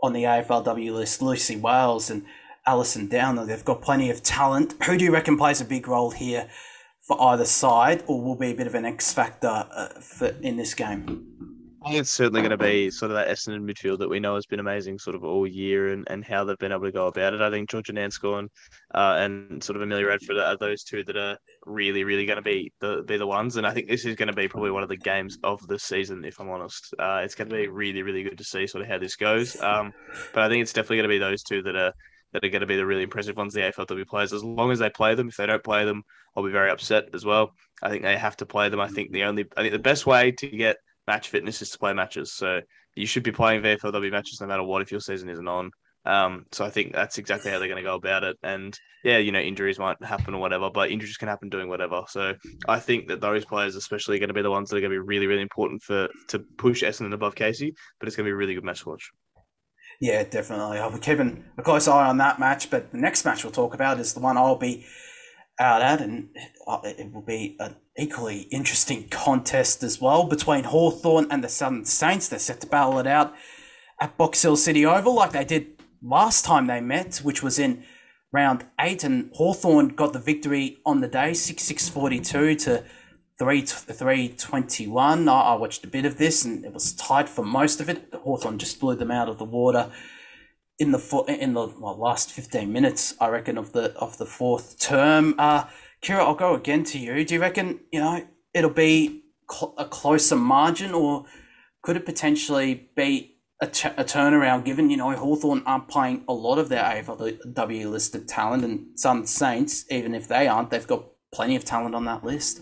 on the AFLW list, Lucy Wales and Alison Downer. They've got plenty of talent. Who do you reckon plays a big role here for either side, or will be a bit of an X factor in this game? I think it's certainly going to be sort of that Essendon midfield that we know has been amazing sort of all year, and how they've been able to go about it. I think Georgia Nanskourn and sort of Amelia Radford are those two that are really, really going to be the ones. And I think this is going to be probably one of the games of the season, if I'm honest. It's going to be really, really good to see sort of how this goes. But I think it's definitely going to be those two that are going to be the really impressive ones, the AFLW players, as long as they play them. If they don't play them, I'll be very upset as well. I think they have to play them. I think the best way to get match fitness is to play matches. So you should be playing VFLW matches no matter what if your season isn't on. So I think that's exactly how they're going to go about it. And yeah, injuries might happen or whatever, but injuries can happen doing whatever. So I think that those players especially are going to be the ones that are going to be really, really important to push Essendon above Casey, but it's going to be a really good match to watch. Yeah, definitely. I'll be keeping a close eye on that match, but the next match we'll talk about is the one I'll be out at, and it will be an equally interesting contest as well between Hawthorn and the Southern Saints. They're set to battle it out at Box Hill City Oval like they did last time they met, which was in round 8, and Hawthorn got the victory on the day, 6-6-42 to 3-3-21. I watched a bit of this, and it was tight for most of it. Hawthorn just blew them out of the water in the last 15 minutes, I reckon, of the fourth term. Kira, I'll go again to you. Do you reckon it'll be a closer margin, or could it potentially be a turnaround, given Hawthorn aren't playing a lot of their AFLW listed talent, and some Saints, even if they aren't, they've got plenty of talent on that list?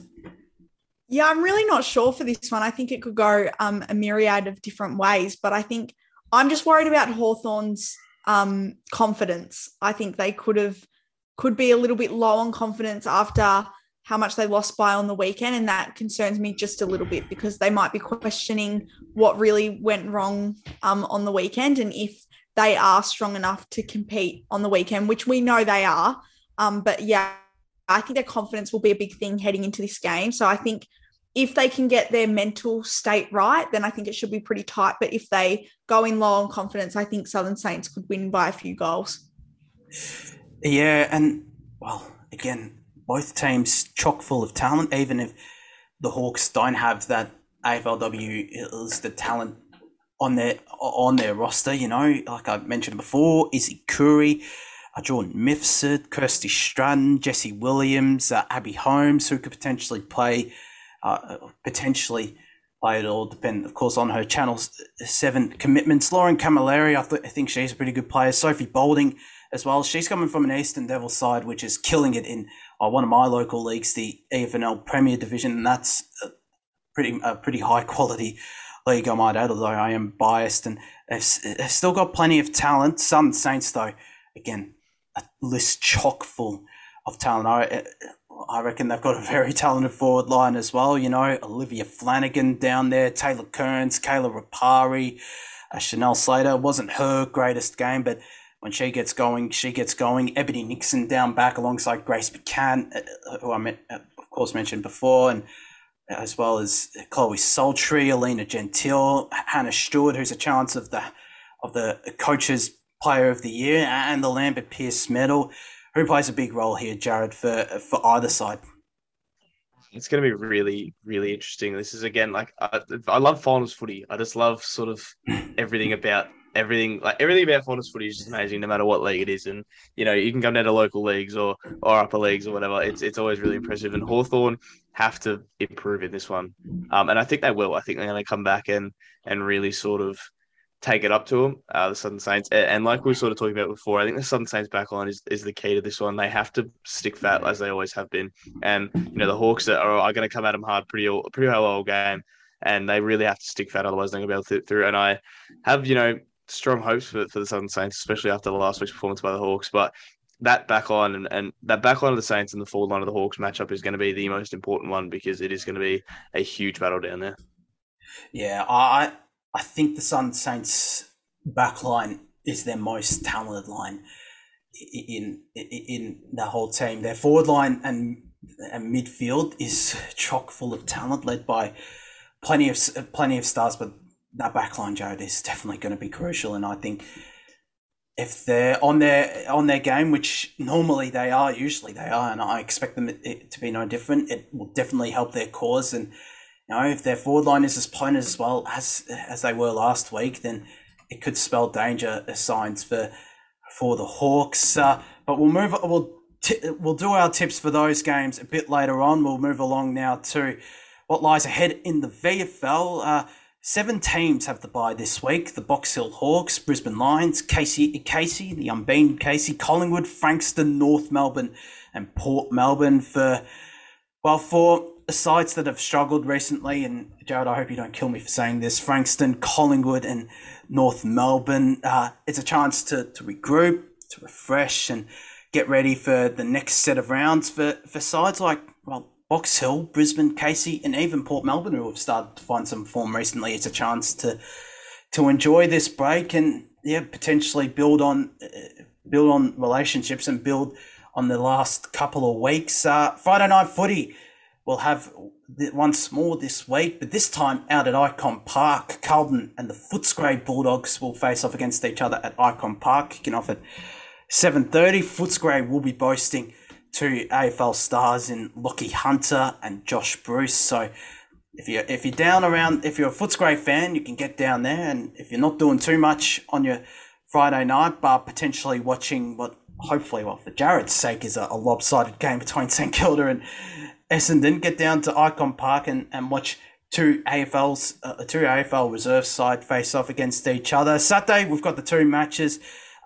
Yeah, I'm really not sure for this one. I think it could go a myriad of different ways, but I think I'm just worried about Hawthorn's confidence. I think they could be a little bit low on confidence after how much they lost by on the weekend, and that concerns me just a little bit, because they might be questioning what really went wrong on the weekend, and if they are strong enough to compete on the weekend, which we know they are. But yeah, I think their confidence will be a big thing heading into this game. So I think if they can get their mental state right, then I think it should be pretty tight. But if they go in low on confidence, I think Southern Saints could win by a few goals. Yeah, and, well, again, both teams chock full of talent, even if the Hawks don't have that AFLW listed talent on their roster. Like I mentioned before, Izzy Curry, Jordan Mifsud, Kirsty Stratton, Jesse Williams, Abby Holmes, who could potentially play it all, depend, of course, on her Channel 7 commitments. Lauren Camilleri, I think she's a pretty good player. Sophie Boulding as well. She's coming from an Eastern Devils side, which is killing it in one of my local leagues, the EFNL Premier Division, and that's a pretty high-quality league, I might add, although I am biased. And they've still got plenty of talent. Southern Saints, though, again, a list chock full of talent. I reckon they've got a very talented forward line as well. Olivia Flanagan down there, Taylor Kearns, Kayla Rapari, Chanel Slater. It wasn't her greatest game, but when she gets going, she gets going. Ebony Nixon down back alongside Grace Buchan, who I mentioned before, and as well as Chloe Soltry, Alina Gentile, Hannah Stewart, who's a chance of the coach's player of the year, and the Lambert Pierce medal. Who plays a big role here, Jarrod, for either side? It's going to be really, really interesting. This is, again, like, I love finals footy. I just love sort of everything. Like, everything about finals footy is just amazing, no matter what league it is. And, you can come down to local leagues or upper leagues or whatever. It's always really impressive. And Hawthorn have to improve in this one. And I think they will. I think they're going to come back and really sort of take it up to them, the Southern Saints. And like we were sort of talking about before, I think the Southern Saints backline is the key to this one. They have to stick fat, as they always have been. And, the Hawks are going to come at them hard pretty well all game, and they really have to stick fat, otherwise they're going to be able to get through. And I have, strong hopes for the Southern Saints, especially after last week's performance by the Hawks. But that backline and that backline of the Saints and the forward line of the Hawks matchup is going to be the most important one, because it is going to be a huge battle down there. Yeah, I think the Southern Saints backline is their most talented line in the whole team. Their forward line and midfield is chock full of talent, led by plenty of stars. But that backline, Jarrod, is definitely going to be crucial. And I think if they're on their game, which normally they are, usually they are, and I expect them to be no different, it will definitely help their cause. And if their forward line is as potent as well as they were last week, then it could spell danger signs for the Hawks. But we'll move. We'll do our tips for those games a bit later on. We'll move along now to what lies ahead in the VFL. 7 teams have the bye this week: the Box Hill Hawks, Brisbane Lions, Casey, the unbeaten Casey, Collingwood, Frankston, North Melbourne, and Port Melbourne. For the sides that have struggled recently, and Jarrod, I hope you don't kill me for saying this, Frankston, Collingwood and North Melbourne, it's a chance to regroup, to refresh and get ready for the next set of rounds for sides like, Box Hill, Brisbane, Casey and even Port Melbourne, who have started to find some form recently. It's a chance to enjoy this break and potentially build on relationships and build on the last couple of weeks. Friday night footy. We'll have once more this week, but this time out at Icon Park. Carlton and the Footscray Bulldogs will face off against each other at Icon Park, kicking off at 7:30. Footscray will be boasting two AFL stars in Lockie Hunter and Josh Bruce. So if you're down around, if you're a Footscray fan, you can get down there. And if you're not doing too much on your Friday night, bar potentially watching what hopefully, well, for Jarrod's sake, is a lopsided game between St Kilda and Essendon, get down to Icon Park and watch two AFL reserve side face off against each other. Saturday, we've got the two matches.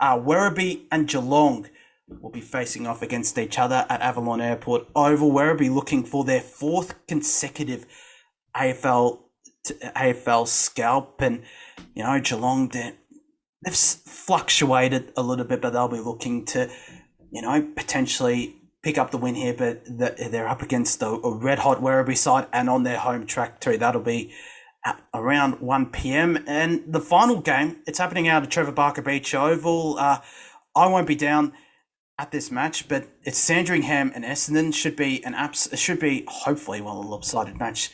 Werribee and Geelong will be facing off against each other at Avalon Airport Oval. Werribee looking for their fourth consecutive AFL scalp, and you know Geelong, they've fluctuated a little bit, but they'll be looking to, you know, potentially pick up the win here, but they're up against a red-hot Werribee side and on their home track too. That'll be at around 1 p.m. And the final game, it's happening out at Trevor Barker Beach Oval. I won't be down at this match, but it's Sandringham and Essendon. Should be hopefully, well, a lopsided match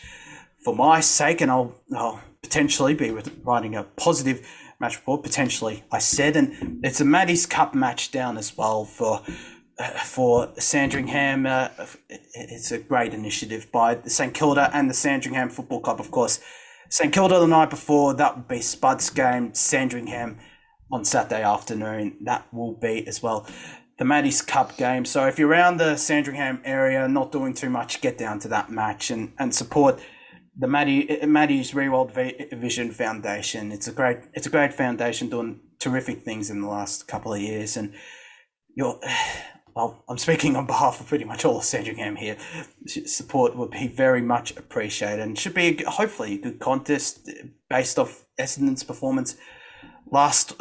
for my sake, and I'll potentially be writing a positive match report, potentially, I said. And it's a Maddie's Cup match down as well for Sandringham. It's a great initiative by the St Kilda and the Sandringham Football Club, of course. St Kilda the night before, that would be Spud's game. Sandringham on Saturday afternoon, that will be as well the Maddie's Cup game. So if you're around the Sandringham area, not doing too much, get down to that match and support the Maddie's Rewold Vision Foundation. It's a great foundation, doing terrific things in the last couple of years. And I'm speaking on behalf of pretty much all of Sandringham here. Support would be very much appreciated, and should be hopefully a good contest based off Essendon's performance last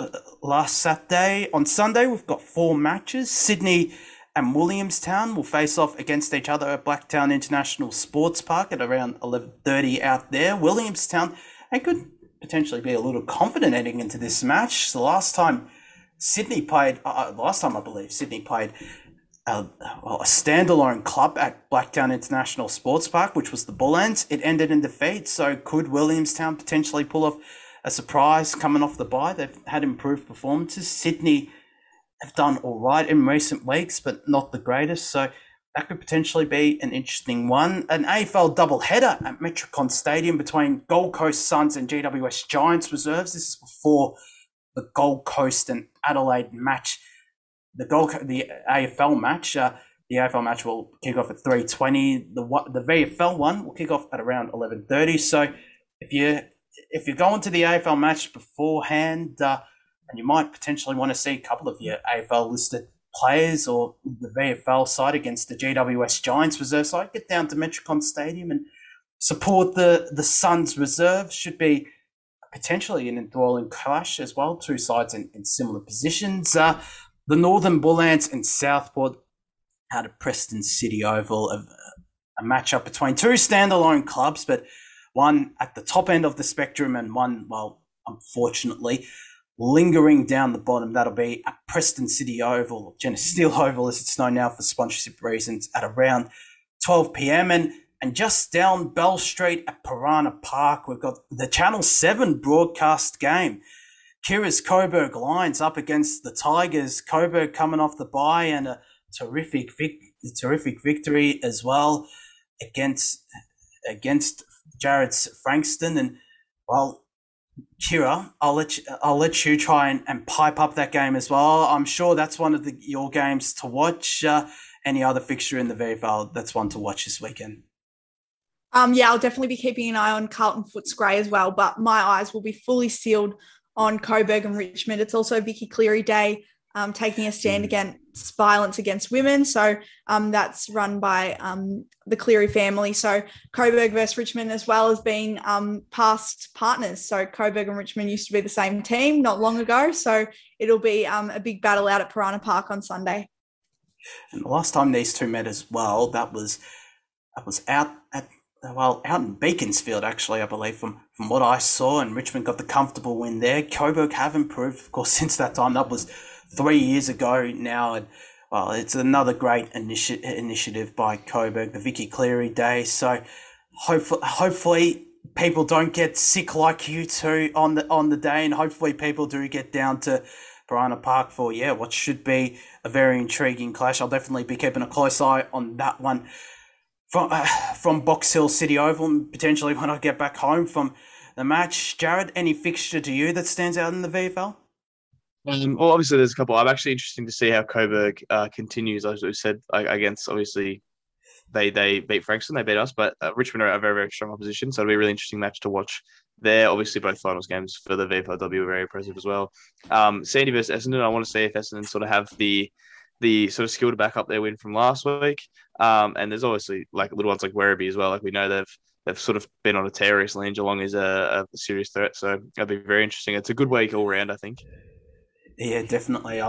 Saturday. On Sunday, we've got four matches. Sydney and Williamstown will face off against each other at Blacktown International Sports Park at around 11:30 out there. Williamstown, they could potentially be a little confident heading into this match. The last time Sydney played a standalone club at Blacktown International Sports Park, which was the Bull Ants. It ended in defeat, so could Williamstown potentially pull off a surprise coming off the bye? They've had improved performances. Sydney have done all right in recent weeks, but not the greatest, so that could potentially be an interesting one. An AFL doubleheader at Metricon Stadium between Gold Coast Suns and GWS Giants reserves. This is before the Gold Coast and Adelaide match, the AFL match. The AFL match will kick off at 3:20. The VFL one will kick off at around 11:30. So if you're going to the AFL match beforehand, and you might potentially want to see a couple of your AFL listed players or the VFL side against the GWS Giants reserve side, get down to Metricon Stadium and support the Suns reserve. Should be potentially an enthralling clash as well, two sides in similar positions. The Northern Bull Ants and Southport out of Preston City Oval, a matchup between two standalone clubs, but one at the top end of the spectrum and one, well, unfortunately, lingering down the bottom. That'll be at Preston City Oval, Genesteel Oval as it's known now for sponsorship reasons, at around 12 p.m. And just down Bell Street at Piranha Park, we've got the Channel 7 broadcast game. Kira's Coburg Lions up against the Tigers. Coburg coming off the bye and a terrific victory as well against Jarrod's Frankston. And, well, Kira, I'll let you try and pipe up that game as well. I'm sure that's one of your games to watch. Any other fixture in the VFL, that's one to watch this weekend. Yeah, I'll definitely be keeping an eye on Carlton Footscray as well, but my eyes will be fully sealed on Coburg and Richmond. It's also Vicky Cleary Day, taking a stand against violence against women. So that's run by the Cleary family. So Coburg versus Richmond as well as being past partners. So Coburg and Richmond used to be the same team not long ago. So it'll be a big battle out at Piranha Park on Sunday. And the last time these two met as well, that was out in Beaconsfield, actually, I believe, from what I saw, and Richmond got the comfortable win there. Coburg have improved, of course, since that time. That was 3 years ago now, and, well, it's another great initiative by Coburg, the Vicky Cleary Day. So Hopefully people don't get sick like you two on the day, and hopefully people do get down to Piranha Park for what should be a very intriguing clash. I'll definitely be keeping a close eye on that one from Box Hill City Oval, and potentially when I get back home from the match. Jarrod, any fixture to you that stands out in the VFL? Well, obviously there's a couple. I'm actually interested to see how Coburg continues. As we said, against, obviously they beat Frankston, they beat us, but Richmond are a very, very strong opposition, so it'll be a really interesting match to watch there. Obviously both finals games for the VFLW were very impressive as well. Sandy versus Essendon, I want to see if Essendon sort of have the sort of skill to back up their win from last week. And there's obviously like little ones like Werribee as well. Like we know they've sort of been on a tear recently, and Geelong is a serious threat. So that'd be very interesting. It's a good week all round, I think. Yeah, definitely.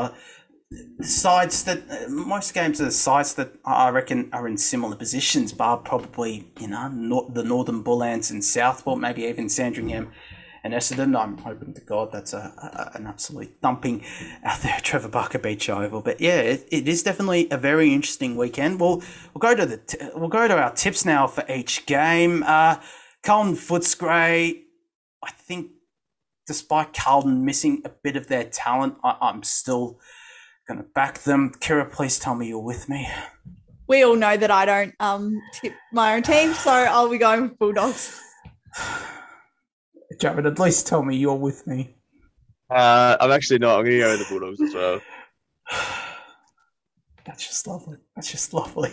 Sides that most games are sides that I reckon are in similar positions, bar probably the Northern Bull Ants and Southport, maybe even Sandringham and Essendon. I'm hoping to God that's an absolute thumping out there at Trevor Barker Beach Oval. But yeah, it is definitely a very interesting weekend. We'll go to our tips now for each game. Carlton Footscray, I think, despite Carlton missing a bit of their talent, I'm still going to back them. Kira, please tell me you're with me. We all know that I don't tip my own team, so I'll be going with Bulldogs. Jarrod, at least tell me you're with me. I'm actually not. I'm going to go with the Bulldogs as well. That's just lovely.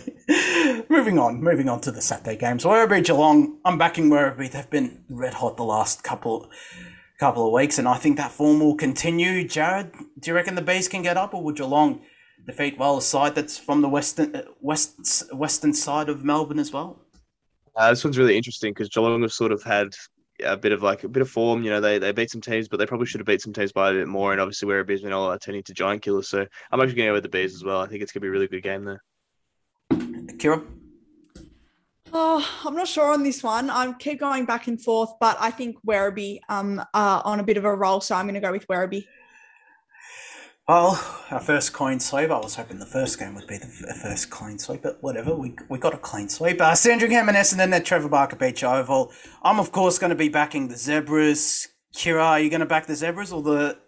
Moving on to the Saturday games. Werribee Geelong, I'm backing Werribee. They've been red hot the last couple of weeks, and I think that form will continue. Jarrod, do you reckon the Bees can get up, or would Geelong defeat a side that's from the western side of Melbourne as well? This one's really interesting because Geelong have sort of had a bit of form. They beat some teams, but they probably should have beat some teams by a bit more. And obviously, Werribee's been all turning to giant killers, so I'm actually going to go with the Bees as well. I think it's going to be a really good game there. Kira? Oh, I'm not sure on this one. I keep going back and forth, but I think Werribee are on a bit of a roll, so I'm going to go with Werribee. Well, our first clean sweep. I was hoping the first game would be the first clean sweep, but whatever. We got a clean sweep. Sandringham and Essendon at Trevor Barker Beach Oval. I'm, of course, going to be backing the Zebras. Kira, are you going to back the Zebras or the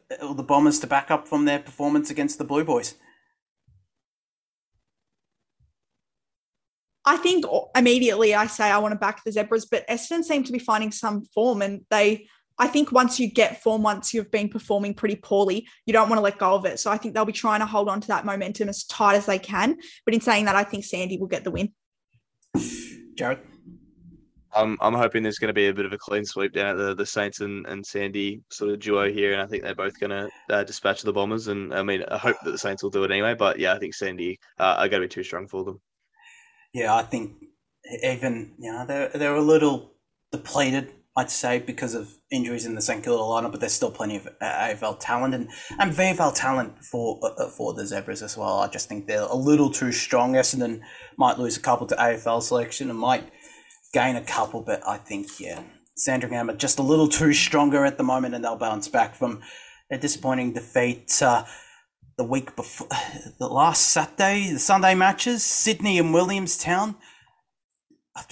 Bombers to back up from their performance against the Blue Boys? I think immediately I say I want to back the Zebras, but Essendon seem to be finding some form, and I think once you get form, once you've been performing pretty poorly, you don't want to let go of it. So I think they'll be trying to hold on to that momentum as tight as they can. But in saying that, I think Sandy will get the win. Jarrod? I'm hoping there's going to be a bit of a clean sweep down at the Saints and Sandy sort of duo here, and I think they're both going to dispatch the Bombers. And I mean, I hope that the Saints will do it anyway, but yeah, I think Sandy are going to be too strong for them. Yeah, I think even, they're a little depleted, I'd say, because of injuries in the St Kilda lineup, but there's still plenty of AFL talent and VFL talent for the Zebras as well. I just think they're a little too strong. Essendon might lose a couple to AFL selection and might gain a couple, but I think, Sandringham are just a little too stronger at the moment, and they'll bounce back from a disappointing defeat. The week before, the last Saturday, the Sunday matches, Sydney and Williamstown. I've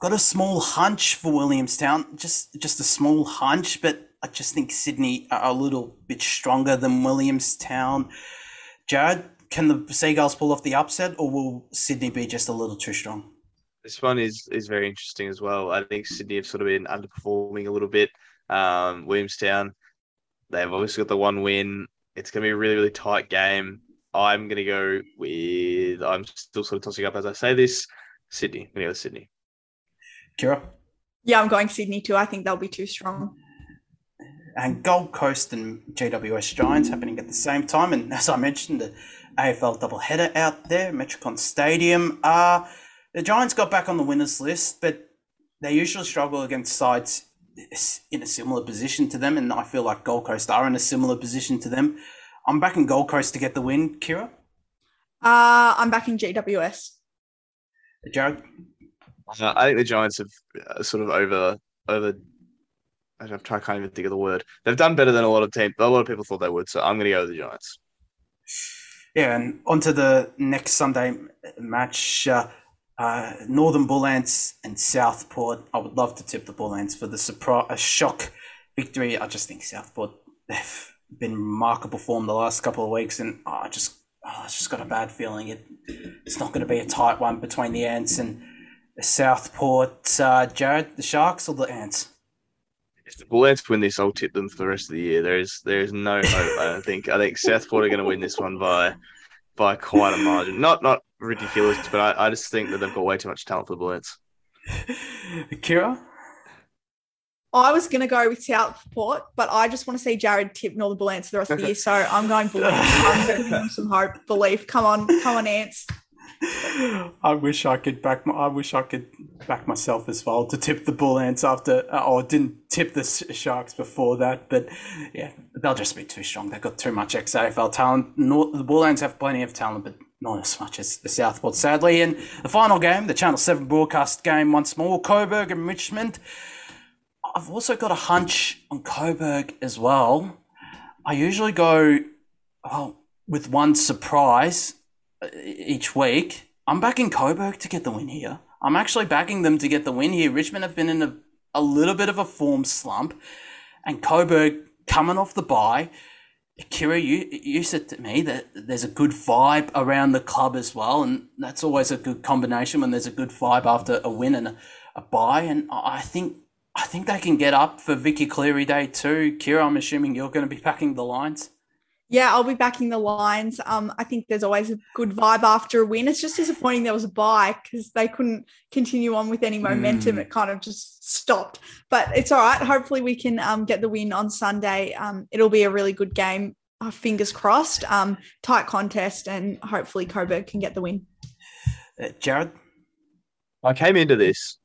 got a small hunch for Williamstown, just a small hunch, but I just think Sydney are a little bit stronger than Williamstown. Jarrod, can the Seagulls pull off the upset, or will Sydney be just a little too strong? This one is very interesting as well. I think Sydney have sort of been underperforming a little bit. Williamstown, they've obviously got the one win. It's going to be a really, really tight game. I'm going to go with... I'm still sort of tossing up as I say this. Sydney. I'm going to go with Sydney. Kira? Yeah, I'm going Sydney too. I think they'll be too strong. And Gold Coast and GWS Giants happening at the same time. And as I mentioned, the AFL doubleheader out there, Metricon Stadium. The Giants got back on the winners list, but they usually struggle against sides in a similar position to them, and I feel like Gold Coast are in a similar position to them. I'm backing Gold Coast to get the win. Kira? I'm backing GWS. Jarrod? I think the Giants have sort of I can't even think of the word. They've done better than a lot of teams. A lot of people thought they would, so I'm going to go with the Giants. Yeah, and on to the next Sunday match, Northern Bull Ants and Southport. I would love to tip the Bull Ants for the shock victory. I just think Southport, they've been remarkable form the last couple of weeks, and I just got a bad feeling it's not going to be a tight one between the Ants and Southport. Jarrod, the Sharks or the Ants? If the Bull Ants win this, I'll tip them for the rest of the year. There is no hope. I think Southport are going to win this one by quite a margin. Not ridiculous, but I just think that they've got way too much talent for the Bull Ants. Kira? I was going to go with Southport, but I just want to see Jarrod tip Northern Bull Ants for the rest of the year, so I'm going Bull Ants. I'm giving them some hope, belief. Come on, Ants. I wish I could back myself as well to tip the Bull Ants after. Oh, I didn't tip the Sharks before that, but yeah, they'll just be too strong. They've got too much ex-AFL talent. The Bull Ants have plenty of talent, but not as much as the Southport, sadly. And the final game, the Channel 7 broadcast game once more, Coburg and Richmond. I've also got a hunch on Coburg as well. I usually go with one surprise each week. I'm backing Coburg to get the win here. I'm actually backing them to get the win here. Richmond have been in a little bit of a form slump, and Coburg coming off the bye. Kira, you said to me that there's a good vibe around the club as well, and that's always a good combination when there's a good vibe after a win and a bye, and I think they can get up for Vicky Cleary Day too. Kira, I'm assuming you're going to be backing the Lions. Yeah, I'll be backing the Lions. I think there's always a good vibe after a win. It's just disappointing there was a bye because they couldn't continue on with any momentum. It kind of just stopped. But it's all right. Hopefully we can get the win on Sunday. It'll be a really good game. Fingers crossed. Tight contest, and hopefully Coburg can get the win. Jarrod? I came into this,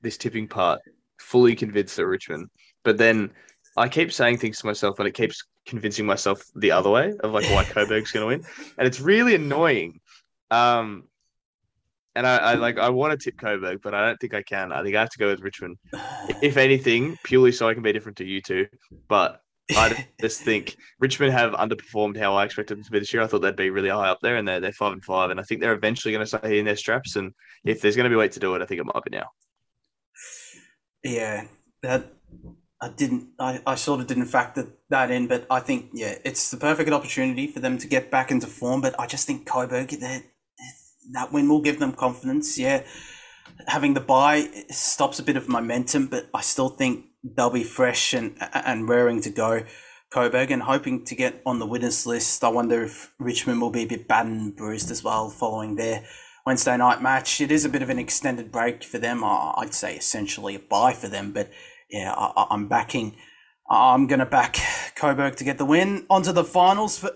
this tipping part, fully convinced at Richmond. But then I keep saying things to myself, and it keeps convincing myself the other way of why Coburg's going to win, and it's really annoying. And I want to tip Coburg, but I don't think I can. I think I have to go with Richmond, if anything, purely so I can be different to you two. But I just think Richmond have underperformed how I expected them to be this year. I thought they'd be really high up there, and they're 5-5, and I think they're eventually going to start hitting their straps. And if there's going to be a way to do it, I think it might be now. Yeah, that. I sort of didn't factor that in, but I think, yeah, it's the perfect opportunity for them to get back into form. But I just think Coburg, that win will give them confidence. Yeah, having the bye stops a bit of momentum, but I still think they'll be fresh and raring to go, Coburg, and hoping to get on the winners list. I wonder if Richmond will be a bit battered and bruised as well following their Wednesday night match. It is a bit of an extended break for them. I'd say essentially a bye for them, but yeah, I'm going to back Coburg to get the win. On to the finals for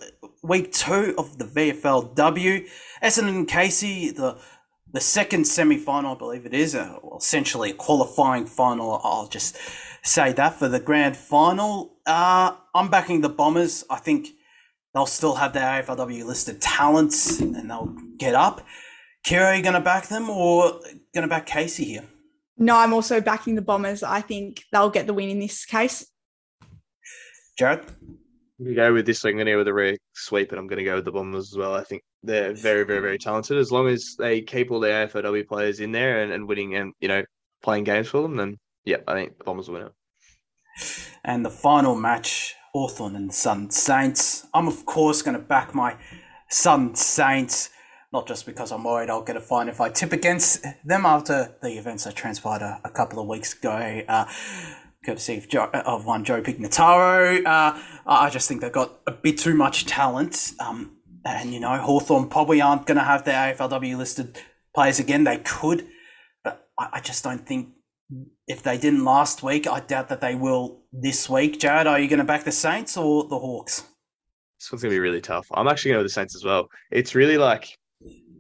week 2 of the VFLW. Essendon and Casey, the second semi-final, I believe it is, essentially a qualifying final. I'll just say that for the grand final. I'm backing the Bombers. I think they'll still have their AFLW listed talents and they'll get up. Kira, are you going to back them or going to back Casey here? No, I'm also backing the Bombers. I think they'll get the win in this case. Jarrod? I'm going to go with this. I'm going to go with a rare sweep, and I'm going to go with the Bombers as well. I think they're very, very, very talented. As long as they keep all their AFLW players in there and winning and, playing games for them, then, yeah, I think the Bombers will win it. And the final match, Hawthorn and Sun Saints. I'm, of course, going to back my Sun Saints. Not just because I'm worried I'll get a fine if I tip against them after the events that transpired a couple of weeks ago, courtesy of one Joe Pignataro. I just think they've got a bit too much talent. And, Hawthorn probably aren't going to have their AFLW listed players again. They could, but I just don't think if they didn't last week, I doubt that they will this week. Jarrod, are you going to back the Saints or the Hawks? This one's going to be really tough. I'm actually going to go with the Saints as well. It's really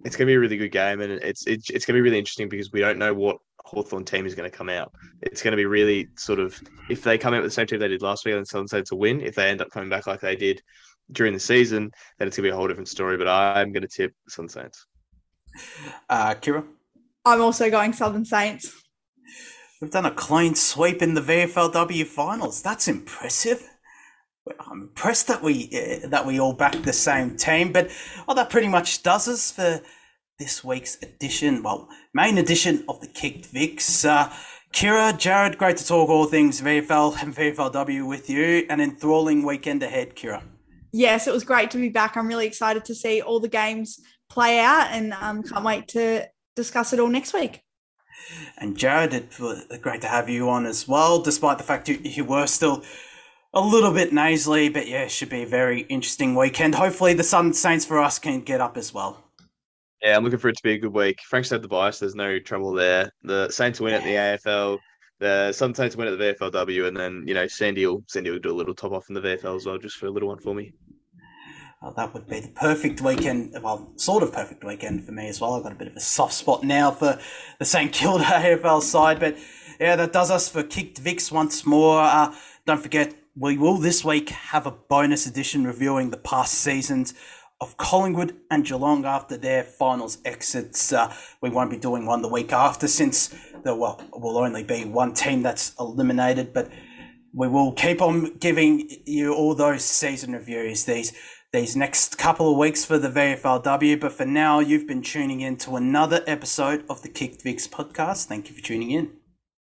it's going to be a really good game, and it's going to be really interesting because we don't know what Hawthorn team is going to come out. It's going to be really sort of, if they come out with the same team they did last week and Southern States will win, if they end up coming back like they did during the season, then it's going to be a whole different story. But I'm going to tip Southern Saints. Kira? I'm also going Southern Saints. We've done a clean sweep in the VFLW finals. That's impressive. I'm impressed that we all backed the same team, but that pretty much does us for this week's edition, well, main edition of the Kicked Vics. Kira, Jarrod, great to talk all things VFL and VFLW with you. An enthralling weekend ahead, Kira. Yes, it was great to be back. I'm really excited to see all the games play out and can't wait to discuss it all next week. And Jarrod, it's great to have you on as well, despite the fact you were still a little bit nasally, but yeah, it should be a very interesting weekend. Hopefully the Sun Saints for us can get up as well. Yeah, I'm looking for it to be a good week. Frank's had the bias, there's no trouble there. The Saints win at the AFL, the Sun Saints win at the VFLW, and then, you know, Sandy will do a little top-off in the VFL as well, just for a little one for me. Oh, that would be the perfect weekend, well, sort of perfect weekend for me as well. I've got a bit of a soft spot now for the St Kilda AFL side, but yeah, that does us for Kicked Vics once more. Don't forget, we will this week have a bonus edition reviewing the past seasons of Collingwood and Geelong after their finals exits. We won't be doing one the week after since there will only be one team that's eliminated, but we will keep on giving you all those season reviews these next couple of weeks for the VFLW, but for now, you've been tuning in to another episode of the Kicked Vics podcast. Thank you for tuning in.